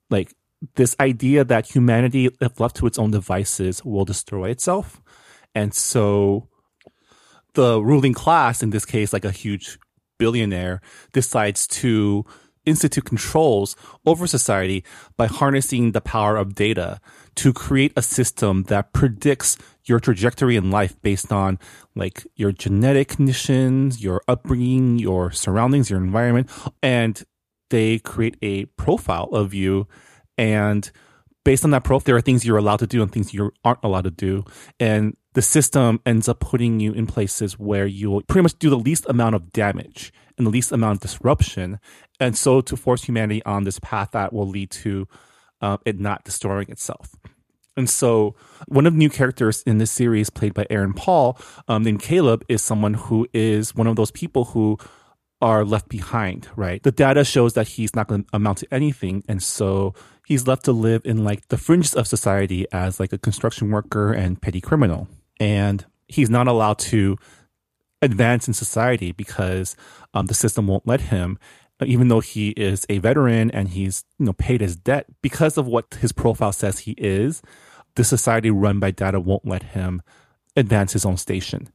like this idea that humanity, if left to its own devices, will destroy itself. And so the ruling class, in this case, like a huge billionaire, decides to institute controls over society by harnessing the power of data to create a system that predicts your trajectory in life based on like your genetic conditions, your upbringing, your surroundings, your environment. And they create a profile of you. And based on that profile, there are things you're allowed to do and things you aren't allowed to do. And the system ends up putting you in places where you will pretty much do the least amount of damage and the least amount of disruption. And so to force humanity on this path that will lead to uh, it not destroying itself. And so one of the new characters in this series played by Aaron Paul, um, named Caleb, is someone who is one of those people who are left behind, right? The data shows that he's not going to amount to anything. And so he's left to live in like the fringes of society as like a construction worker and petty criminal. And he's not allowed to advance in society because um, the system won't let him, even though he is a veteran and he's, you know, paid his debt. Because of what his profile says he is, the society run by data won't let him advance his own station.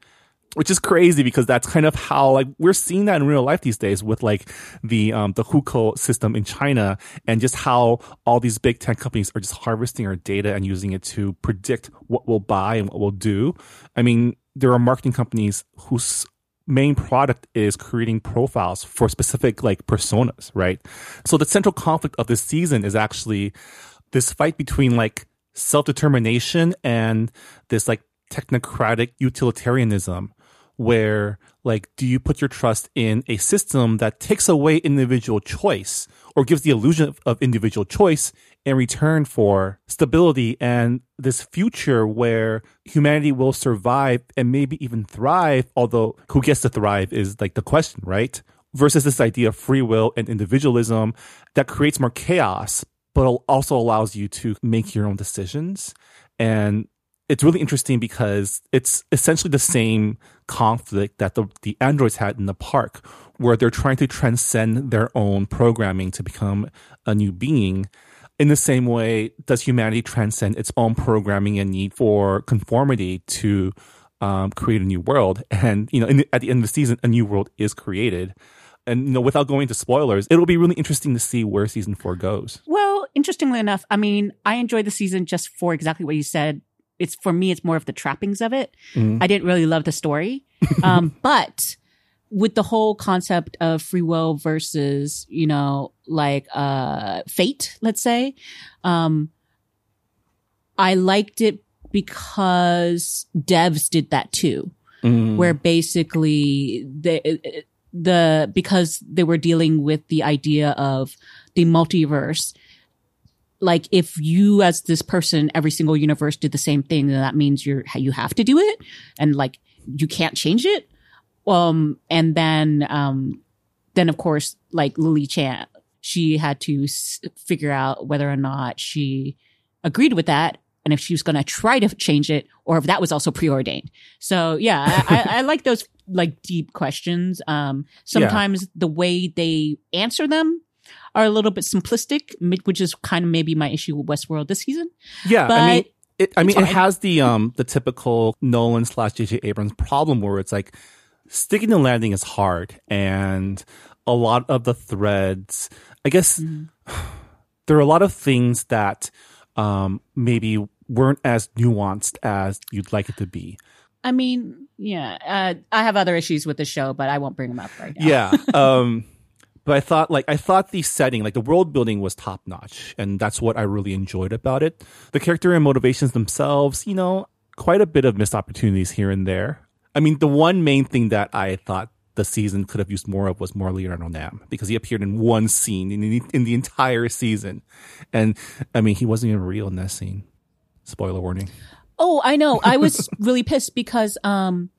Which is crazy because that's kind of how like we're seeing that in real life these days with like the um the hukou system in China and just how all these big tech companies are just harvesting our data and using it to predict what we'll buy and what we'll do. I mean, there are marketing companies whose main product is creating profiles for specific like personas, right? So the central conflict of this season is actually this fight between like self-determination and this like technocratic utilitarianism, where like, do you put your trust in a system that takes away individual choice or gives the illusion of individual choice in return for stability and this future where humanity will survive and maybe even thrive, although who gets to thrive is like the question, right? Versus this idea of free will and individualism that creates more chaos, but also allows you to make your own decisions. And it's really interesting because it's essentially the same conflict that the, the androids had in the park, where they're trying to transcend their own programming to become a new being. In the same way, does humanity transcend its own programming and need for conformity to um, create a new world? And, you know, in the, at the end of the season, a new world is created. And, you know, without going into spoilers, it'll be really interesting to see where season four goes. Well, interestingly enough, I mean, I enjoyed the season just for exactly what you said. It's for me, it's more of the trappings of it. Mm. I didn't really love the story. Um, but with the whole concept of free will versus, you know, like uh, fate, let's say, um, I liked it because devs did that too, mm. where basically the, the because they were dealing with the idea of the multiverse. Like if you as this person, every single universe did the same thing, then that means you're, you have to do it and like you can't change it. Um, and then, um, then of course, like Lily Chan, she had to s- figure out whether or not she agreed with that. And if she was going to try to change it or if that was also preordained. So yeah, I, I, I like those like deep questions. Um, sometimes yeah. the way they answer them are a little bit simplistic, which is kind of maybe my issue with Westworld this season. Yeah, but I mean, it, I mean, it has the um the typical Nolan slash J J Abrams problem where it's like sticking the landing is hard, and a lot of the threads, I guess, mm-hmm. there are a lot of things that um maybe weren't as nuanced as you'd like it to be. I mean, yeah, uh, I have other issues with the show, but I won't bring them up right now. Yeah. Um, But I thought like I thought the setting, like the world building was top notch. And that's what I really enjoyed about it. The character and motivations themselves, you know, quite a bit of missed opportunities here and there. I mean, the one main thing that I thought the season could have used more of was more Leonardo Nam, because he appeared in one scene in the, in the entire season. And I mean, he wasn't even real in that scene. Spoiler warning. Oh, I know. I was really pissed because um,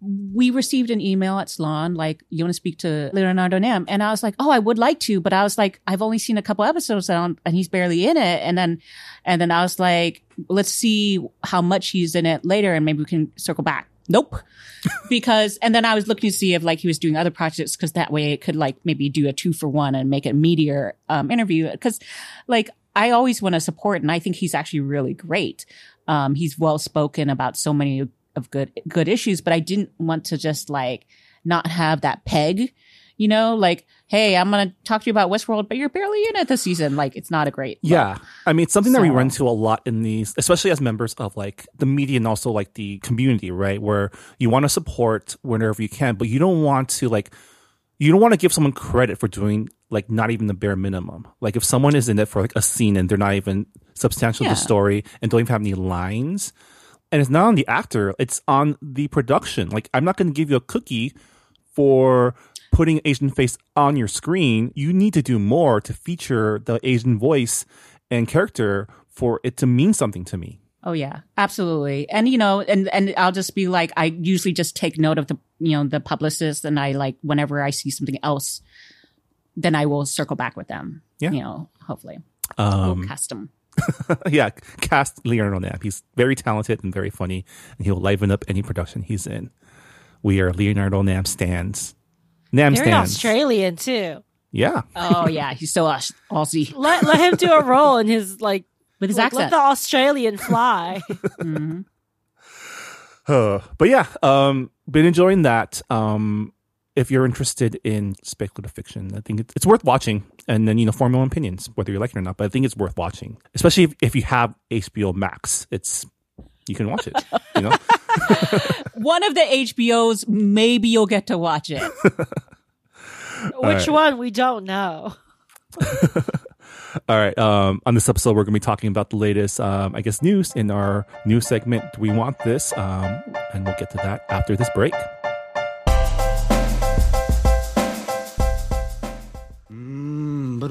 we received an email at Salon, like, you want to speak to Leonardo Nam? And I was like, oh, I would like to. But I was like, I've only seen a couple episodes and he's barely in it. And then and then I was like, let's see how much he's in it later and maybe we can circle back. Nope. Because, and then I was looking to see if like he was doing other projects, because that way it could like maybe do a two for one and make a meatier um, interview. Because like I always want to support, and I think he's actually really great. Um, he's well spoken about so many of good, good issues, but I didn't want to just like not have that peg, you know, like, hey, I'm going to talk to you about Westworld, but you're barely in it this season. Like, it's not a great look. Yeah. I mean, it's something so. that we run into a lot in these, especially as members of like the media and also like the community, right? Where you want to support whenever you can, but you don't want to like, you don't want to give someone credit for doing like not even the bare minimum. Like if someone is in it for like a scene and they're not even substantial yeah. to the story and don't even have any lines, and it's not on the actor, it's on the production. Like, I'm not going to give you a cookie for putting Asian face on your screen. You need to do more to feature the Asian voice and character for it to mean something to me. Oh yeah, absolutely. And you know, and and I'll just be like, I usually just take note of the, you know, the publicist, and I like whenever I see something else, then I will circle back with them. Yeah, you know, hopefully um, we'll cast them. Yeah, cast Leonardo Nam. He's very talented and very funny, and he will liven up any production he's in. We are Leonardo Nam stans. Nam They're stands. Australian too. Yeah. Oh yeah, he's so Aus- Aussie. Let let him do a role in his like with his like, accent. Let the Australian fly. Mm-hmm. uh, but yeah, um, been enjoying that. Um, if you're interested in speculative fiction, I think it's, it's worth watching. And then, you know, form your own opinions whether you like it or not. But I think it's worth watching, especially if, if you have H B O Max. It's you can watch it. You know. One of the H B Os, maybe you'll get to watch it. Which right. one? We don't know. All right. Um, on this episode, we're going to be talking about the latest, um, I guess, news in our news segment. Do we want this? Um, and we'll get to that after this break. Mm, but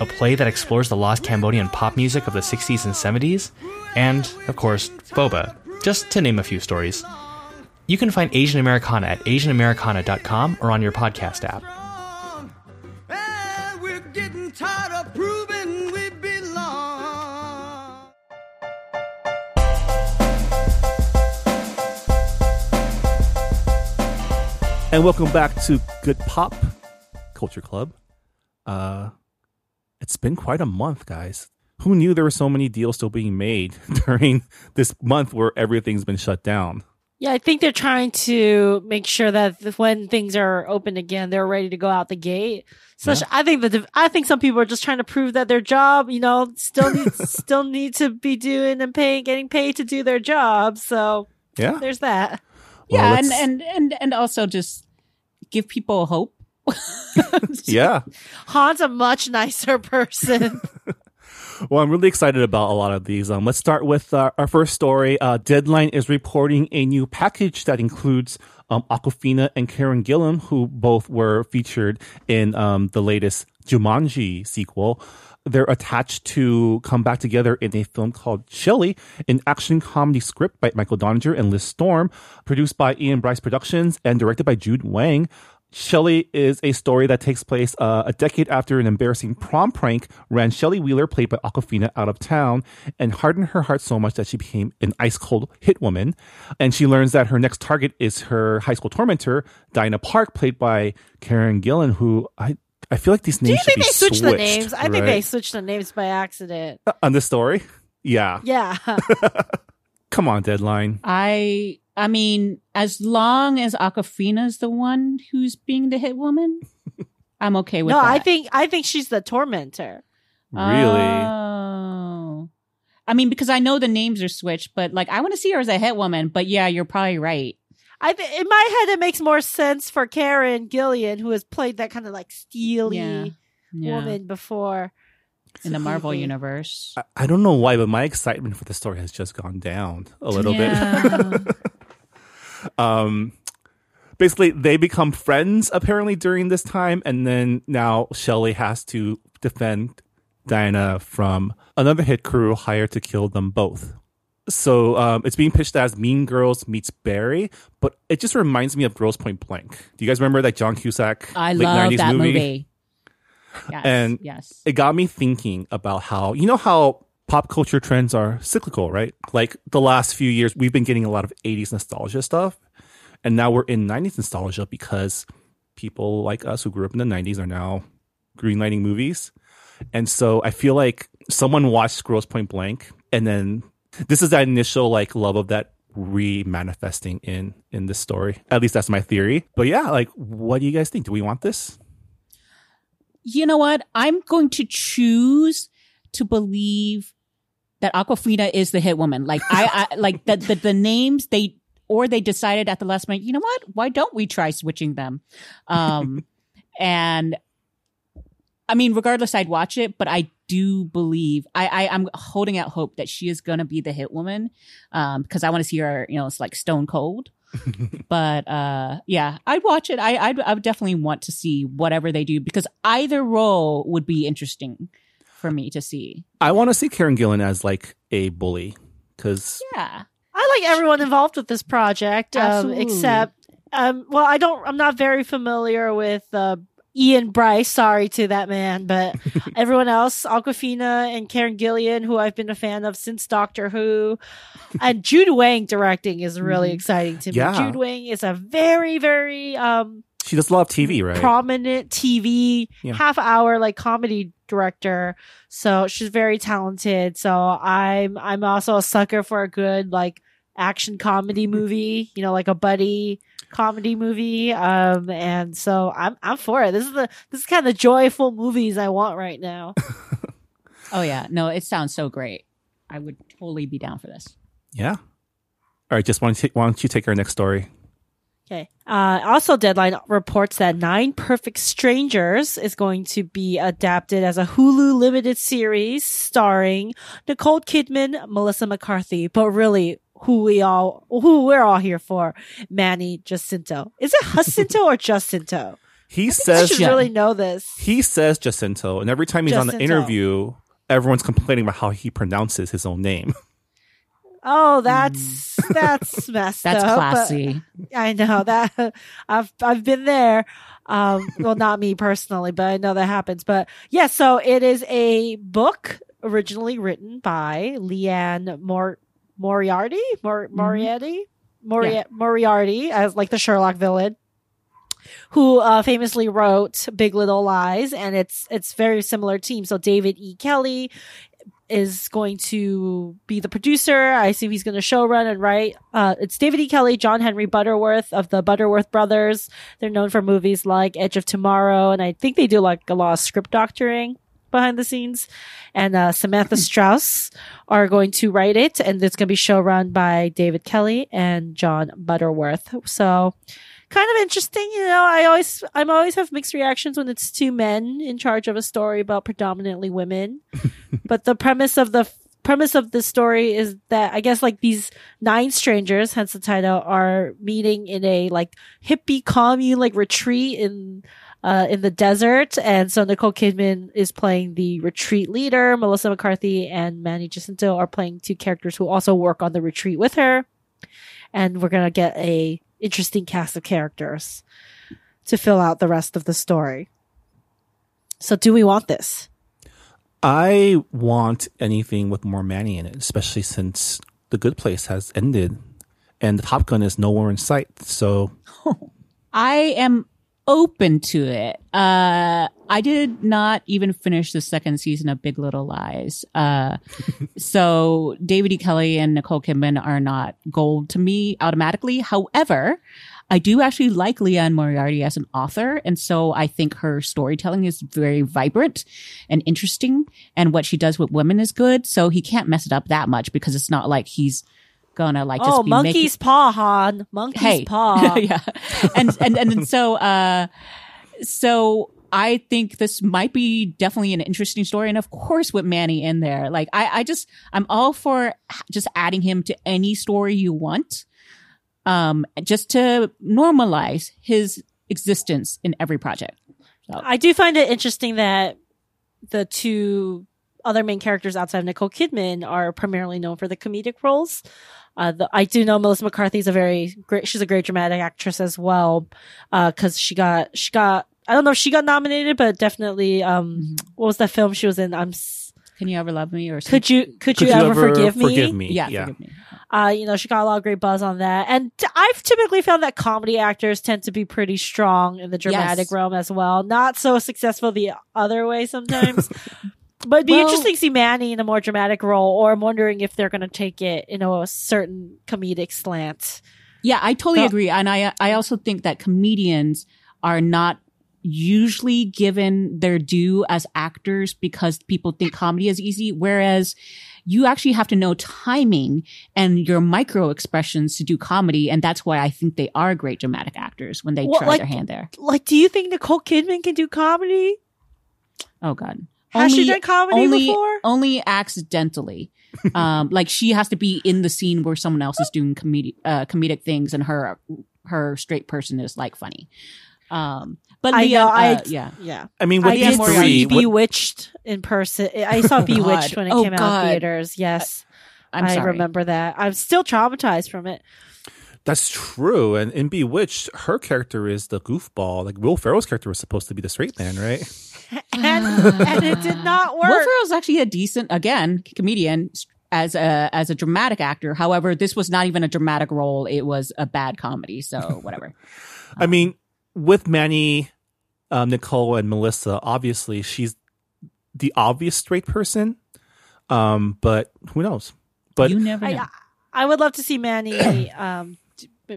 a play that explores the lost Cambodian pop music of the sixties and seventies, and, of course, Boba, just to name a few stories. You can find Asian Americana at asian americana dot com or on your podcast app. And welcome back to Good Pop Culture Club. Uh... It's been quite a month, guys. Who knew there were so many deals still being made during this month where everything's been shut down? Yeah, I think they're trying to make sure that when things are open again, they're ready to go out the gate. So yeah. I think that I think some people are just trying to prove that their job, you know, still needs, still need to be doing and paying, getting paid to do their job. So yeah, there's that. Well, yeah, and, and and and also just give people hope. Yeah, Han's a much nicer person. Well, I'm really excited about a lot of these. Um, let's start with uh, our first story. Uh, Deadline is reporting a new package that includes um, Awkwafina and Karen Gillan, who both were featured in um, the latest Jumanji sequel. They're attached to come back together in a film called Shirley, an action comedy script by Michael Doninger and Liz Storm, produced by Ian Bryce Productions and directed by Jude Wang. Shelley is a story that takes place uh, a decade after an embarrassing prom prank ran Shelley Wheeler, played by Awkwafina, out of town and hardened her heart so much that she became an ice-cold hit woman. And she learns that her next target is her high school tormentor, Dinah Park, played by Karen Gillan, who I I feel like these names should be switched. Do you think they switched the names? I right? think they switched the names by accident. Uh, on this story? Yeah. Yeah. Come on, Deadline. I I mean, as long as Awkwafina's the one who's being the hit woman, I'm okay with no, that. No, I think I think she's the tormentor. Really? Oh. I mean, because I know the names are switched, but like I want to see her as a hit woman. But yeah, you're probably right. I th- in my head, it makes more sense for Karen Gillian, who has played that kind of like steely yeah. Yeah. woman before. In the Marvel universe. I, I don't know why, but my excitement for the story has just gone down a little yeah. bit. um, basically, they become friends, apparently, during this time. And then now Shelley has to defend Diana from another hit crew hired to kill them both. So um, it's being pitched as Mean Girls meets Barry, but it just reminds me of Girls Point Blank. Do you guys remember that John Cusack I late love nineties that movie? movie. Yes, and yes. It got me thinking about how, you know how pop culture trends are cyclical, right? Like the last few years, we've been getting a lot of eighties nostalgia stuff. And now we're in nineties nostalgia because people like us who grew up in the nineties are now greenlighting movies. And so I feel like someone watched Girls Point Blank. And then this is that initial like love of that re-manifesting in, in this story. At least that's my theory. But yeah, like what do you guys think? Do we want this? You know what? I'm going to choose to believe that Awkwafina is the hit woman. Like I, I like that the, the names they or they decided at the last minute. You know what? Why don't we try switching them? Um, and I mean, regardless, I'd watch it. But I do believe I, I I'm holding out hope that she is going to be the hit woman because um, I want to see her. You know, it's like stone cold. But uh, yeah, I'd watch it. I I'd, I would definitely want to see whatever they do because either role would be interesting for me to see. I want to see Karen Gillan as like a bully because yeah, I like everyone involved with this project. Um, except um, well, I don't. I'm not very familiar with uh, Ian Bryce. Sorry to that man, but everyone else, Awkwafina and Karen Gillan, who I've been a fan of since Doctor Who, and Jude Wang directing is really exciting to me. Yeah. Jude Wang is a very, very um, she does a lot of T V, right? Prominent T V yeah. half hour like comedy director. So she's very talented. So I'm I'm also a sucker for a good like action comedy movie. You know, like a buddy. Comedy movie, um, and so I'm I'm for it. This is the this is kind of the joyful movies I want right now. Oh yeah, no, it sounds so great. I would totally be down for this. Yeah. All right, just why don't you take our next story? Okay. Uh, also, Deadline reports that Nine Perfect Strangers is going to be adapted as a Hulu limited series starring Nicole Kidman, Melissa McCarthy, but really. Who we all, who we're all here for, Manny Jacinto. Is it Jacinto or Jacinto? He I says, I should really know this. He says Jacinto, and every time he's Jacinto. On the interview, everyone's complaining about how he pronounces his own name. Oh, that's mm. that's messed that's up. That's classy. I know that. I've I've been there. Um, well, not me personally, but I know that happens. But yeah, so it is a book originally written by Leanne Mor. Moriarty, Mor- Moriarty, Mori- yeah. Moriarty, as like the Sherlock villain, who uh, famously wrote Big Little Lies, and it's it's very similar team. So David E. Kelly is going to be the producer. I assume he's going to showrun and write. Uh, it's David E. Kelly, John Henry Butterworth of the Butterworth Brothers. They're known for movies like Edge of Tomorrow, and I think they do like a lot of script doctoring behind the scenes, and uh, Samantha Strauss are going to write it, and it's going to be showrun by David Kelly and John Butterworth. So kind of interesting, you know. I always, I'm always have mixed reactions when it's two men in charge of a story about predominantly women. But the premise of the premise of the story is that I guess like these nine strangers, hence the title, are meeting in a like hippie commune, like retreat in. Uh, in the desert. And so Nicole Kidman is playing the retreat leader. Melissa McCarthy and Manny Jacinto are playing two characters who also work on the retreat with her. And we're going to get a interesting cast of characters to fill out the rest of the story. So do we want this? I want anything with more Manny in it, especially since The Good Place has ended and Top Gun is nowhere in sight. So I am open to it. Uh, I did not even finish the second season of Big Little Lies. Uh, so David E. Kelly and Nicole Kidman are not gold to me automatically. However, I do actually like Leanne Moriarty as an author. And so I think her storytelling is very vibrant and interesting. And what she does with women is good. So he can't mess it up that much because it's not like he's gonna like just oh, be monkey's making... paw, Han. Monkey's hey. paw. Yeah. And, and and and so uh so I think this might be definitely an interesting story. And of course with Manny in there. Like I, I just I'm all for just adding him to any story you want. Um just to normalize his existence in every project. So. I do find it interesting that the two other main characters outside of Nicole Kidman are primarily known for the comedic roles. Uh, the, I do know Melissa McCarthy's a very great, she's a great dramatic actress as well. Uh, cause she got, she got, I don't know if she got nominated, but definitely, um, mm-hmm. what was that film she was in? I'm, Can You Ever Love Me? Or something? Could you, could, could you, you ever, ever forgive me? Forgive me. Yeah. yeah. Forgive me. Uh, you know, she got a lot of great buzz on that. And t- I've typically found that comedy actors tend to be pretty strong in the dramatic yes. realm as well. Not so successful the other way sometimes. But it'd be well, interesting to see Manny in a more dramatic role, or I'm wondering if they're going to take it in a certain comedic slant. Yeah, I totally so, agree. And I I also think that comedians are not usually given their due as actors because people think comedy is easy, whereas you actually have to know timing and your micro expressions to do comedy. And that's why I think they are great dramatic actors when they well, try like, their hand there. Like, do you think Nicole Kidman can do comedy? Oh, God. Has only, she done comedy only, before? Only accidentally. um, like she has to be in the scene where someone else is doing comedic uh, comedic things, and her her straight person is like funny. Um, but I Leanne, know, I uh, yeah, yeah. I mean, with I these three, what... Bewitched in person. I saw Bewitched when it oh, came God. out in theaters. Yes, I, I'm I sorry. remember that. I'm still traumatized from it. That's true. And in Bewitched, her character is the goofball. Like Will Ferrell's character was supposed to be the straight man, right? And, and it did not work. Will Ferrell's actually a decent, again, comedian as a as a dramatic actor. However, this was not even a dramatic role. It was a bad comedy. So whatever. I um, mean, with Manny, um, Nicole, and Melissa, obviously she's the obvious straight person. Um, but who knows? But you never know. I, I would love to see Manny. Um,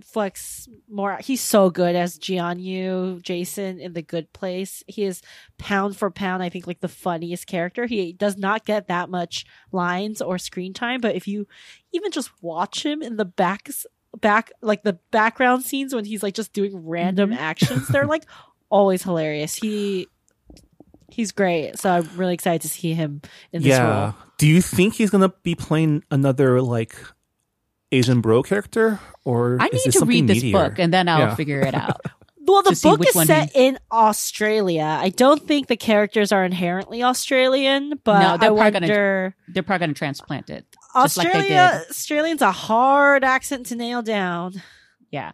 flex more. He's so good as Jian Yu, Jason in The Good Place. He is pound for pound, I think, like the funniest character. He does not get that much lines or screen time, but if you even just watch him in the back, back like the background scenes when he's like just doing random mm-hmm. actions, they're like always hilarious. He he's great. So I'm really excited to see him in this yeah. role. Do you think he's gonna be playing another like Asian bro character, or I is need to read this meatier? book and then I'll yeah. figure it out. Well, the book is set he... in Australia. I don't think the characters are inherently Australian, but no, they're I probably wonder gonna, they're probably going to transplant it. Australia, just like they did. Australian's a hard accent to nail down. Yeah,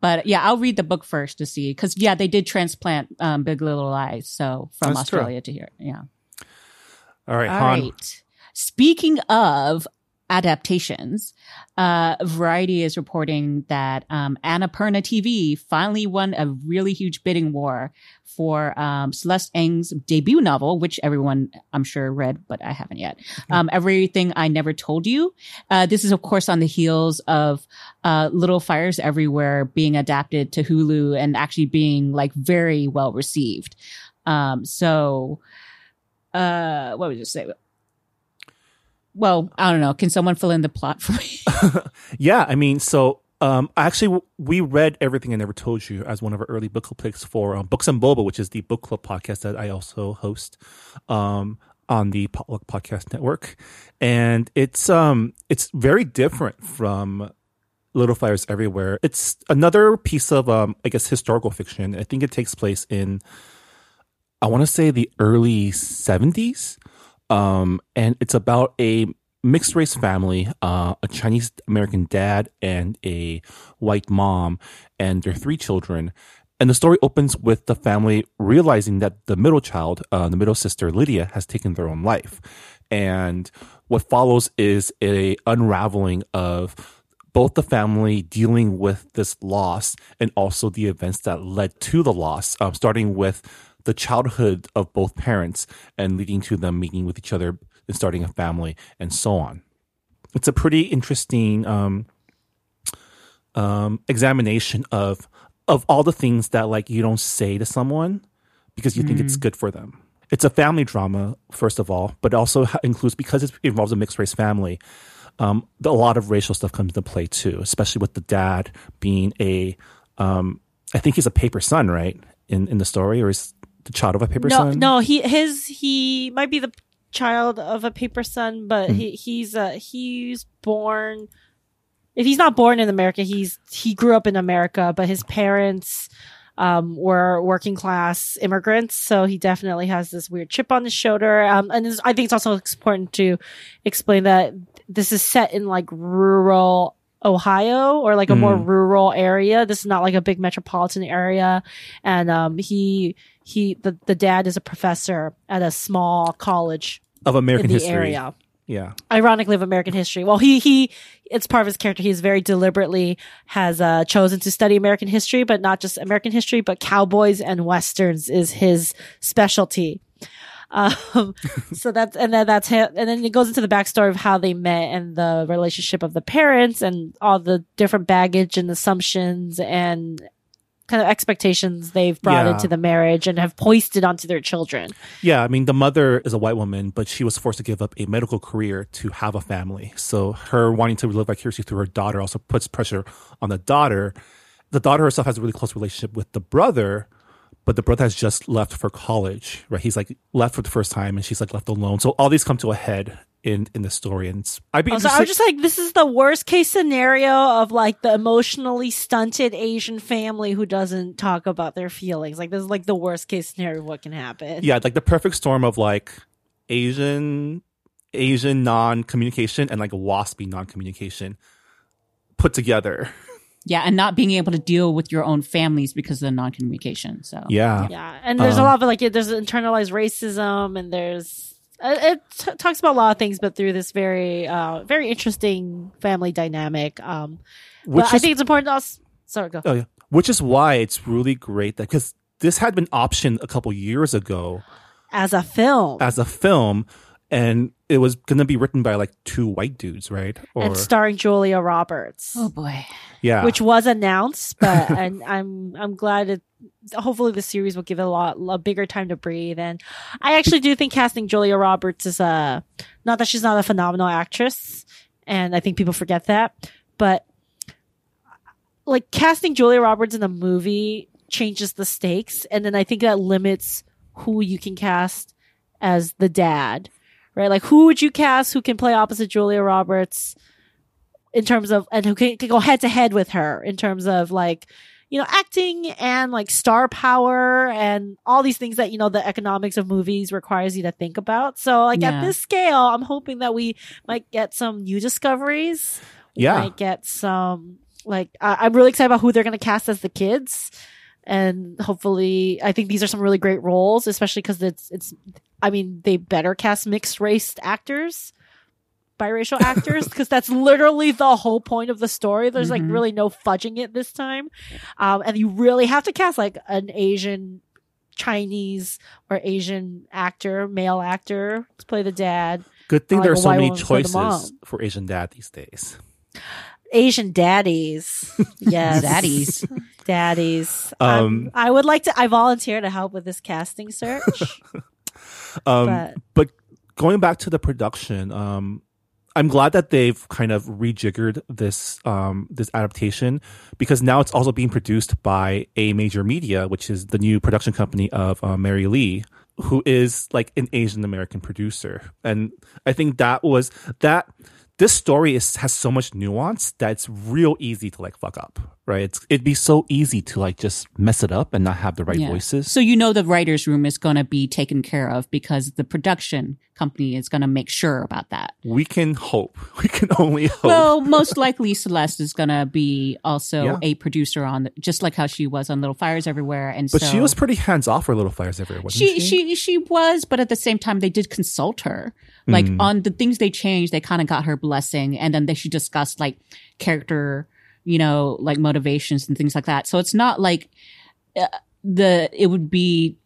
but yeah, I'll read the book first to see because yeah, they did transplant um, Big Little Lies so from That's Australia true. to here. Yeah. All right. All Han. right. Speaking of adaptations, uh Variety is reporting that um Annapurna T V finally won a really huge bidding war for um Celeste Ng's debut novel, which everyone I'm sure read, but I haven't yet. Um Everything I Never Told You. Uh this is of course on the heels of uh Little Fires Everywhere being adapted to Hulu and actually being like very well received. Um so uh what would you say? Well, I don't know. Can someone fill in the plot for me? yeah, I mean, so um, actually, we read Everything I Never Told You as one of our early book club picks for um, Books and Boba, which is the book club podcast that I also host um, on the Potluck Podcast Network, and it's um, it's very different from Little Fires Everywhere. It's another piece of, um, I guess, historical fiction. I think it takes place in, I want to say, the early seventies. Um, and it's about a mixed race family, uh, a Chinese American dad and a white mom and their three children. And the story opens with the family realizing that the middle child, uh, the middle sister, Lydia, has taken their own life. And what follows is a unraveling of both the family dealing with this loss and also the events that led to the loss, um, starting with the childhood of both parents and leading to them meeting with each other and starting a family and so on. It's a pretty interesting um, um, examination of of all the things that, like, you don't say to someone because you mm. think it's good for them. It's a family drama, first of all, but also includes, because it involves a mixed race family, um, a lot of racial stuff comes into play too, especially with the dad being a, um, I think he's a paper son, right? In in the story, or is the child of a paper no, son? No, he his he might be the child of a paper son, but mm-hmm. he he's a he's born. If he's not born in America, he's he grew up in America, but his parents um, were working class immigrants, so he definitely has this weird chip on his shoulder. Um, and I think it's also important to explain that this is set in like rural Ohio, or like a mm. more rural area. This is not like a big metropolitan area, and um, he he the, the dad is a professor at a small college of American in the history area. Yeah. Ironically, of American history. Well, he, he, it's part of his character. He's very deliberately has uh, chosen to study American history, but not just American history, but cowboys and westerns is his specialty. Um, so that's, and then that's him. And then it goes into the backstory of how they met and the relationship of the parents and all the different baggage and assumptions and kind of expectations they've brought yeah. into the marriage and have hoisted onto their children. Yeah, I mean, the mother is a white woman, but she was forced to give up a medical career to have a family. So her wanting to live vicariously through her daughter also puts pressure on the daughter. The daughter herself has a really close relationship with the brother, but the brother has just left for college, right? He's like left for the first time, and she's like left alone. So all these come to a head in in the story, and I'd be also, I was just like, this is the worst case scenario of like the emotionally stunted Asian family who doesn't talk about their feelings. Like, this is like the worst case scenario of what can happen. Yeah, like the perfect storm of like Asian Asian non-communication and like waspy non-communication put together. Yeah, and not being able to deal with your own families because of the non-communication. So yeah, yeah, and there's um, a lot of like there's internalized racism, and there's. It t- talks about a lot of things, but through this very, uh, very interesting family dynamic. Um, which is, I think it's important to us. Sorry, go. Oh, yeah. Which is why it's really great that, because this had been optioned a couple years ago as a film, as a film, and it was going to be written by like two white dudes, right? Or, and starring Julia Roberts. Oh boy, yeah. Which was announced, but and I'm I'm glad it. Hopefully the series will give it a lot a bigger time to breathe. And I actually do think casting Julia Roberts is a, not that she's not a phenomenal actress, and I think people forget that, but like casting Julia Roberts in a movie changes the stakes, and then I think that limits who you can cast as the dad, right? Like, who would you cast who can play opposite Julia Roberts in terms of, and who can, can go head to head with her in terms of like, you know, acting and like star power and all these things that, you know, the economics of movies requires you to think about. So like yeah. at this scale, I'm hoping that we might get some new discoveries. We yeah. might get some, like, I- I'm really excited about who they're going to cast as the kids. And hopefully, I think these are some really great roles, especially because it's, it's, I mean, they better cast mixed race actors. Biracial actors, because that's literally the whole point of the story. There's mm-hmm. like really no fudging it this time, um, and you really have to cast like an Asian, Chinese, or Asian actor, male actor to play the dad. Good thing or, like, there are so many choices for Asian dad these days. Asian daddies, yes, daddies, daddies. Um, I would like to. I volunteer to help with this casting search. um, but. but going back to the production. Um, I'm glad that they've kind of rejiggered this um, this adaptation, because now it's also being produced by A Major Media, which is the new production company of uh, Mary Lee, who is like an Asian American producer. And I think that was that this story is has so much nuance that it's real easy to like fuck up, right? It's, it'd be so easy to like just mess it up and not have the right yeah. voices. So you know the writer's room is going to be taken care of because the production company is going to make sure about that. We can hope. We can only hope. Well, most likely Celeste is going to be also yeah. a producer on, the, just like how she was on Little Fires Everywhere. And but so, she was pretty hands-off for Little Fires Everywhere, wasn't she? She, she, she was, but at the same time, they did consult her. Like mm. on the things they changed, they kind of got her blessing. And then they, she discussed like character, you know, like motivations and things like that. So it's not like uh, the it would be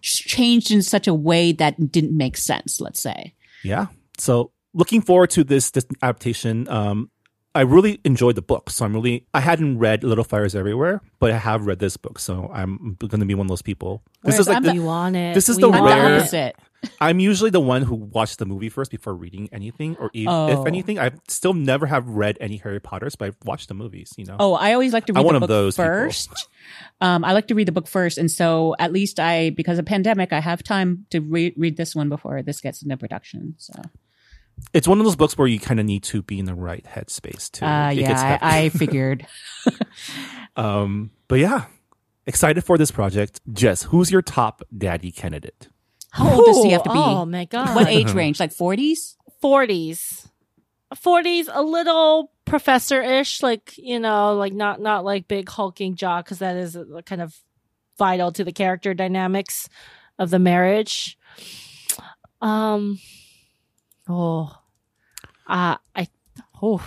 changed in such a way that didn't make sense, let's say. Yeah. So looking forward to this, this adaptation. Um, I really enjoyed the book. So I'm really, I hadn't read Little Fires Everywhere, but I have read this book. So I'm going to be one of those people. This right, is like, the, the, want it. This is we the rare. It. I'm usually the one who watched the movie first before reading anything or even, oh. if anything. I still never have read any Harry Potters, but I've watched the movies, you know. Oh, I always like to read I'm the book first. um, I like to read the book first. And so at least I, because of pandemic, I have time to re- read this one before this gets into production. So. It's one of those books where you kind of need to be in the right headspace too. Uh, it yeah, gets heavy. I, I figured. um, but yeah, excited for this project. Jess, who's your top daddy candidate? How old does he have to be? Oh my god! What age range? Like forties? Forties, forties. A little professor-ish, like you know, like not not like big hulking jock, because that is kind of vital to the character dynamics of the marriage. Um. Oh, uh, I, oh,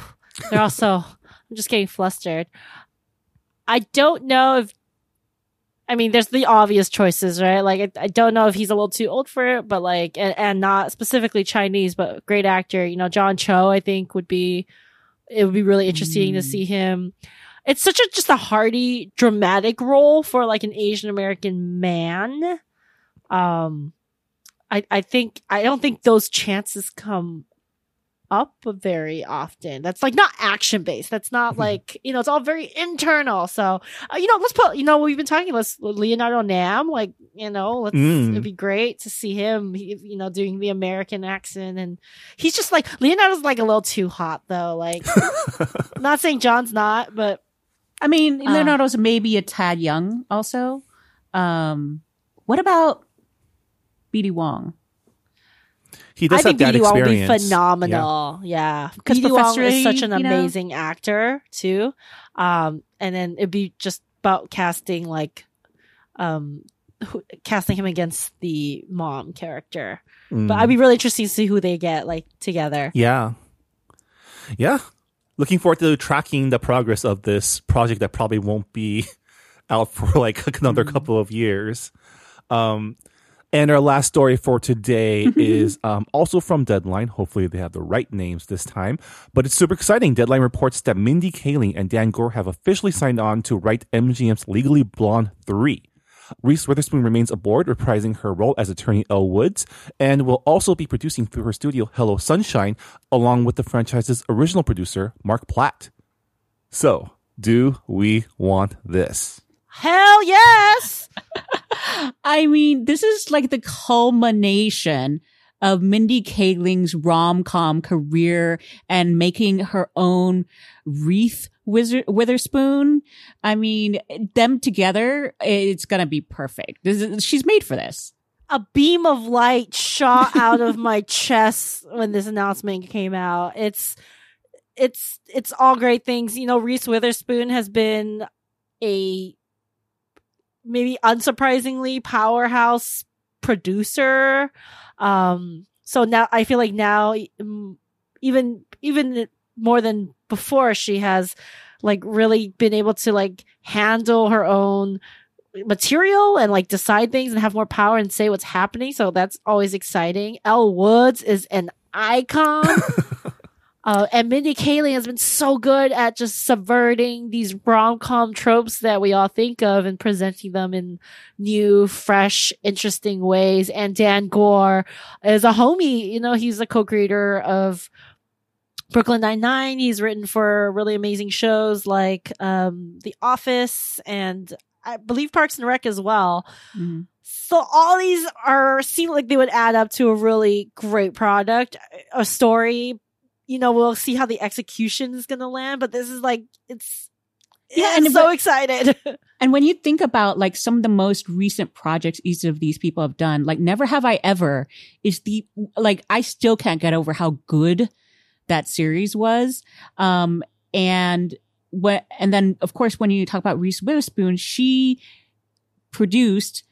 they're also, I'm just getting flustered. I don't know if, I mean, there's the obvious choices, right? Like, I, I don't know if he's a little too old for it, but like, and, and not specifically Chinese, but great actor, you know, John Cho, I think would be, it would be really interesting mm. to see him. It's such a, just a hearty, dramatic role for like an Asian American man. Um, I, I think I don't think those chances come up very often. That's like not action based. That's not like, you know, it's all very internal. So, uh, you know, let's put, you know, we've been talking, let's Leonardo Nam, like, you know, let's, mm. it'd be great to see him, you know, doing the American accent. And he's just like, Leonardo's like a little too hot though. Like, not saying John's not, but I mean, Leonardo's uh, maybe a tad young also. Um, what about B D Wong? He does I have think B D Wong would be phenomenal. Yeah. Because yeah. Professor Wong is such an amazing know? actor, too. Um, and then it'd be just about casting, like, um, who, casting him against the mom character. Mm. But I'd be really interested to see who they get, like, together. Yeah. Yeah. Looking forward to tracking the progress of this project that probably won't be out for, like, another mm. couple of years. Um, And our last story for today is um, also from Deadline. Hopefully they have the right names this time. But it's super exciting. Deadline reports that Mindy Kaling and Dan Gore have officially signed on to write M G M's Legally Blonde three. Reese Witherspoon remains aboard, reprising her role as attorney Elle Woods, and will also be producing through her studio Hello Sunshine, along with the franchise's original producer, Mark Platt. So, do we want this? Hell yes! I mean, this is like the culmination of Mindy Kaling's rom-com career and making her own Reese Witherspoon. I mean, them together, it's going to be perfect. This is, she's made for this. A beam of light shot out of my chest when this announcement came out. It's, it's, it's all great things. You know, Reese Witherspoon has been a... maybe unsurprisingly powerhouse producer. Um, so now I feel like now even, even more than before, she has like really been able to like handle her own material and like decide things and have more power and say what's happening. So that's always exciting. Elle Woods is an icon. Uh, and Mindy Kaling has been so good at just subverting these rom-com tropes that we all think of and presenting them in new, fresh, interesting ways. And Dan Gore is a homie. You know, he's a co-creator of Brooklyn Nine-Nine. He's written for really amazing shows like um, The Office and I believe Parks and Rec as well. Mm-hmm. So all these are seem like they would add up to a really great product, a story. You know, we'll see how the execution is going to land, but this is like, it's Yeah, and so but, excited. And when you think about like some of the most recent projects each of these people have done, like Never Have I Ever is the, like, I still can't get over how good that series was. Um, and what, and then of course, when you talk about Reese Witherspoon, she produced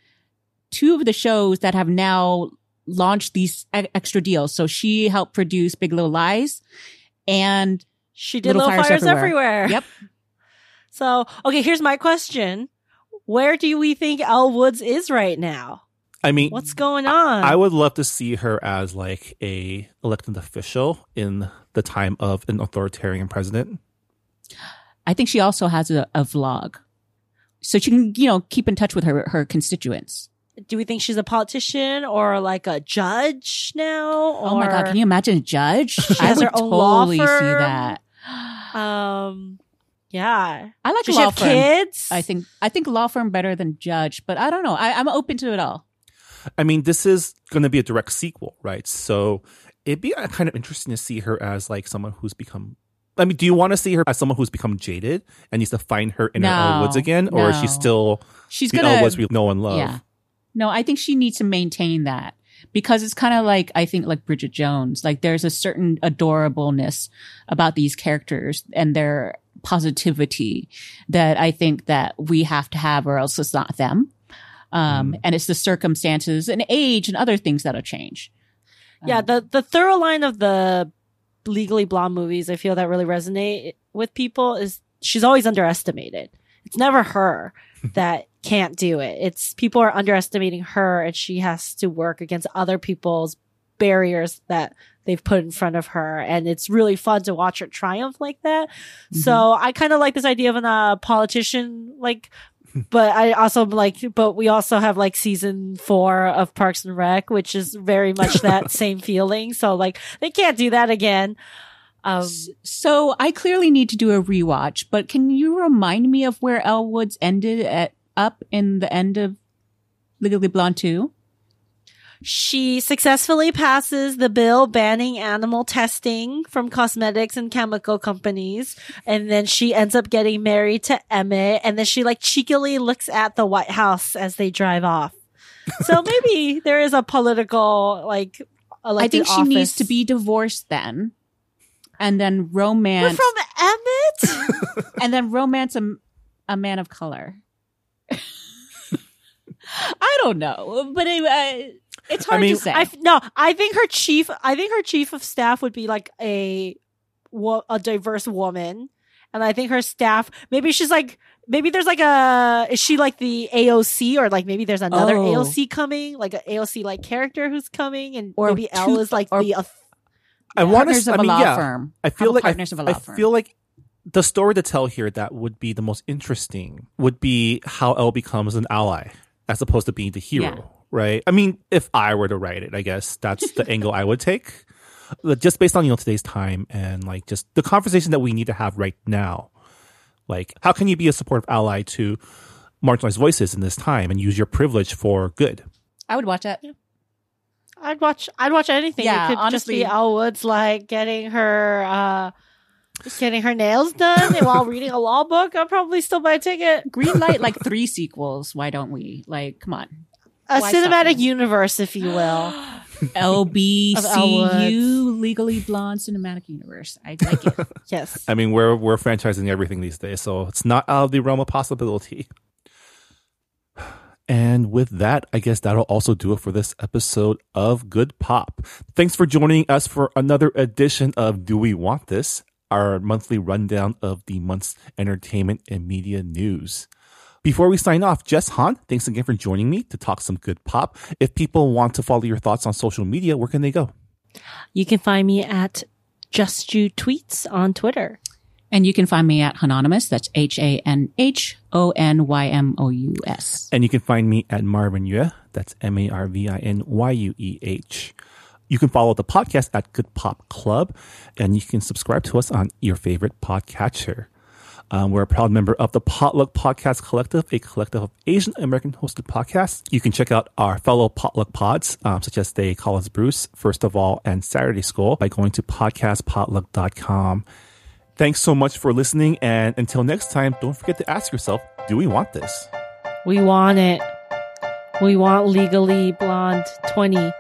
two of the shows that have now launched these e- extra deals. So she helped produce Big Little Lies and she did Little, Little Fires, Fires Everywhere. Everywhere. Yep. So, okay, here's my question. Where do we think Elle Woods is right now? I mean, what's going on? I would love to see her as like a elected official in the time of an authoritarian president. I think she also has a, a vlog. So she can, you know, keep in touch with her, her constituents. Do we think she's a politician or like a judge now? Or... Oh my God, can you imagine a judge? She I has would her own totally law firm. See that. Um... Yeah, I like law firm. Kids? I think I think law firm better than judge, but I don't know. I, I'm open to it all. I mean, this is going to be a direct sequel, right? So it'd be kind of interesting to see her as like someone who's become. I mean, do you want to see her as someone who's become jaded and needs to find her inner no, Elle Woods again, or no. is she still she's the gonna, Elle Woods we know and love? Yeah. No, I think she needs to maintain that because it's kind of like I think like Bridget Jones. Like there's a certain adorableness about these characters and their positivity that I think that we have to have or else it's not them. Um, mm. And it's the circumstances and age and other things that'll change. Yeah. Um, the, the thorough line of the Legally Blonde movies, I feel that really resonate with people is she's always underestimated. It's never her that can't do it. It's people are underestimating her and she has to work against other people's barriers that they've put in front of her, and it's really fun to watch her triumph like that. Mm-hmm. So I kind of like this idea of a uh, politician, like, but I also like, but we also have like season four of Parks and Rec, which is very much that same feeling. So like, they can't do that again. Um, so I clearly need to do a rewatch, but can you remind me of where Elle Woods ended at up in the end of Legally Blonde two? She successfully passes the bill banning animal testing from cosmetics and chemical companies. And then she ends up getting married to Emmett. And then she like cheekily looks at the White House as they drive off. So maybe there is a political, like, elected office. I think she needs to be divorced then. And then romance. We're from Emmett? And then romance a, a man of color. I don't know. But anyway. I, It's hard I mean, to say. I, no, I think her chief. I think her chief of staff would be like a a diverse woman, and I think her staff. Maybe she's like. Maybe there's like a. Is she like the A O C or like maybe there's another oh. A O C coming, like an A O C like character who's coming, and or maybe two, Elle is like or, the. Uh, I want to. I mean, yeah. Firm. I feel like partners I, of a law I firm. I feel like the story to tell here that would be the most interesting would be how Elle becomes an ally as opposed to being the hero. Yeah. Right. I mean, if I were to write it, I guess that's the angle I would take. Just based on, you know, today's time and like just the conversation that we need to have right now. Like, how can you be a supportive ally to marginalized voices in this time and use your privilege for good? I would watch that. Yeah. I'd watch I'd watch anything. Yeah, it could honestly. Just be Elle Woods like getting her uh Just getting her nails done while reading a law book. I'll probably still buy a ticket. Green light like three sequels, why don't we? Like, come on. A Why cinematic something? Universe, if you will. L B C U, Legally Blonde Cinematic Universe. I like it. Yes. I mean, we're we're franchising everything these days, so it's not out of the realm of possibility. And with that, I guess that'll also do it for this episode of Good Pop. Thanks for joining us for another edition of Do We Want This? Our monthly rundown of the month's entertainment and media news. Before we sign off, Jess Han, thanks again for joining me to talk some good pop. If people want to follow your thoughts on social media, where can they go? You can find me at Jess Ju Tweets on Twitter. And you can find me at Hanonymous. That's H A N H O N Y M O U S. And you can find me at Marvin Yue. That's M A R V I N Y U E H. You can follow the podcast at Good Pop Club. And you can subscribe to us on your favorite podcatcher. Um, we're a proud member of the Potluck Podcast Collective, a collective of Asian American hosted podcasts. You can check out our fellow Potluck pods, um, such as They Call Us Bruce, First of All, and Saturday School by going to podcast potluck dot com. Thanks so much for listening. And until next time, don't forget to ask yourself, do we want this? We want it. We want Legally Blonde twenty.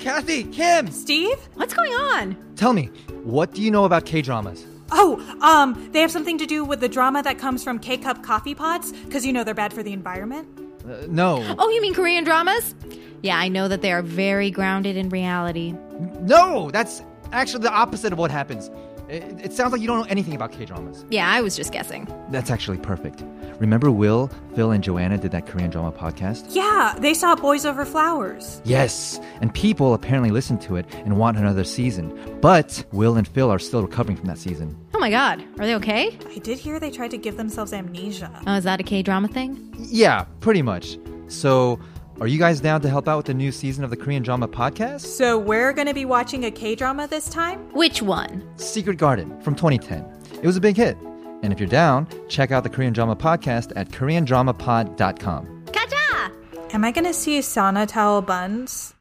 Kathy, Kim! Steve? What's going on? Tell me, what do you know about K-dramas? Oh, um, they have something to do with the drama that comes from K-cup coffee pots, because you know they're bad for the environment. Uh, no. Oh, you mean Korean dramas? Yeah, I know that they are very grounded in reality. No, that's actually the opposite of what happens. It, it sounds like you don't know anything about K-dramas. Yeah, I was just guessing. That's actually perfect. Remember Will, Phil, and Joanna did that Korean drama podcast? Yeah, they saw Boys Over Flowers. Yes, and people apparently listen to it and want another season. But Will and Phil are still recovering from that season. Oh my god, are they okay? I did hear they tried to give themselves amnesia. Oh, is that a K-drama thing? Yeah, pretty much. So, are you guys down to help out with the new season of the Korean Drama Podcast? So we're going to be watching a K-drama this time? Which one? Secret Garden from twenty ten. It was a big hit. And if you're down, check out the Korean Drama Podcast at korean drama pod dot com. Kaja! Am I going to see sauna towel buns?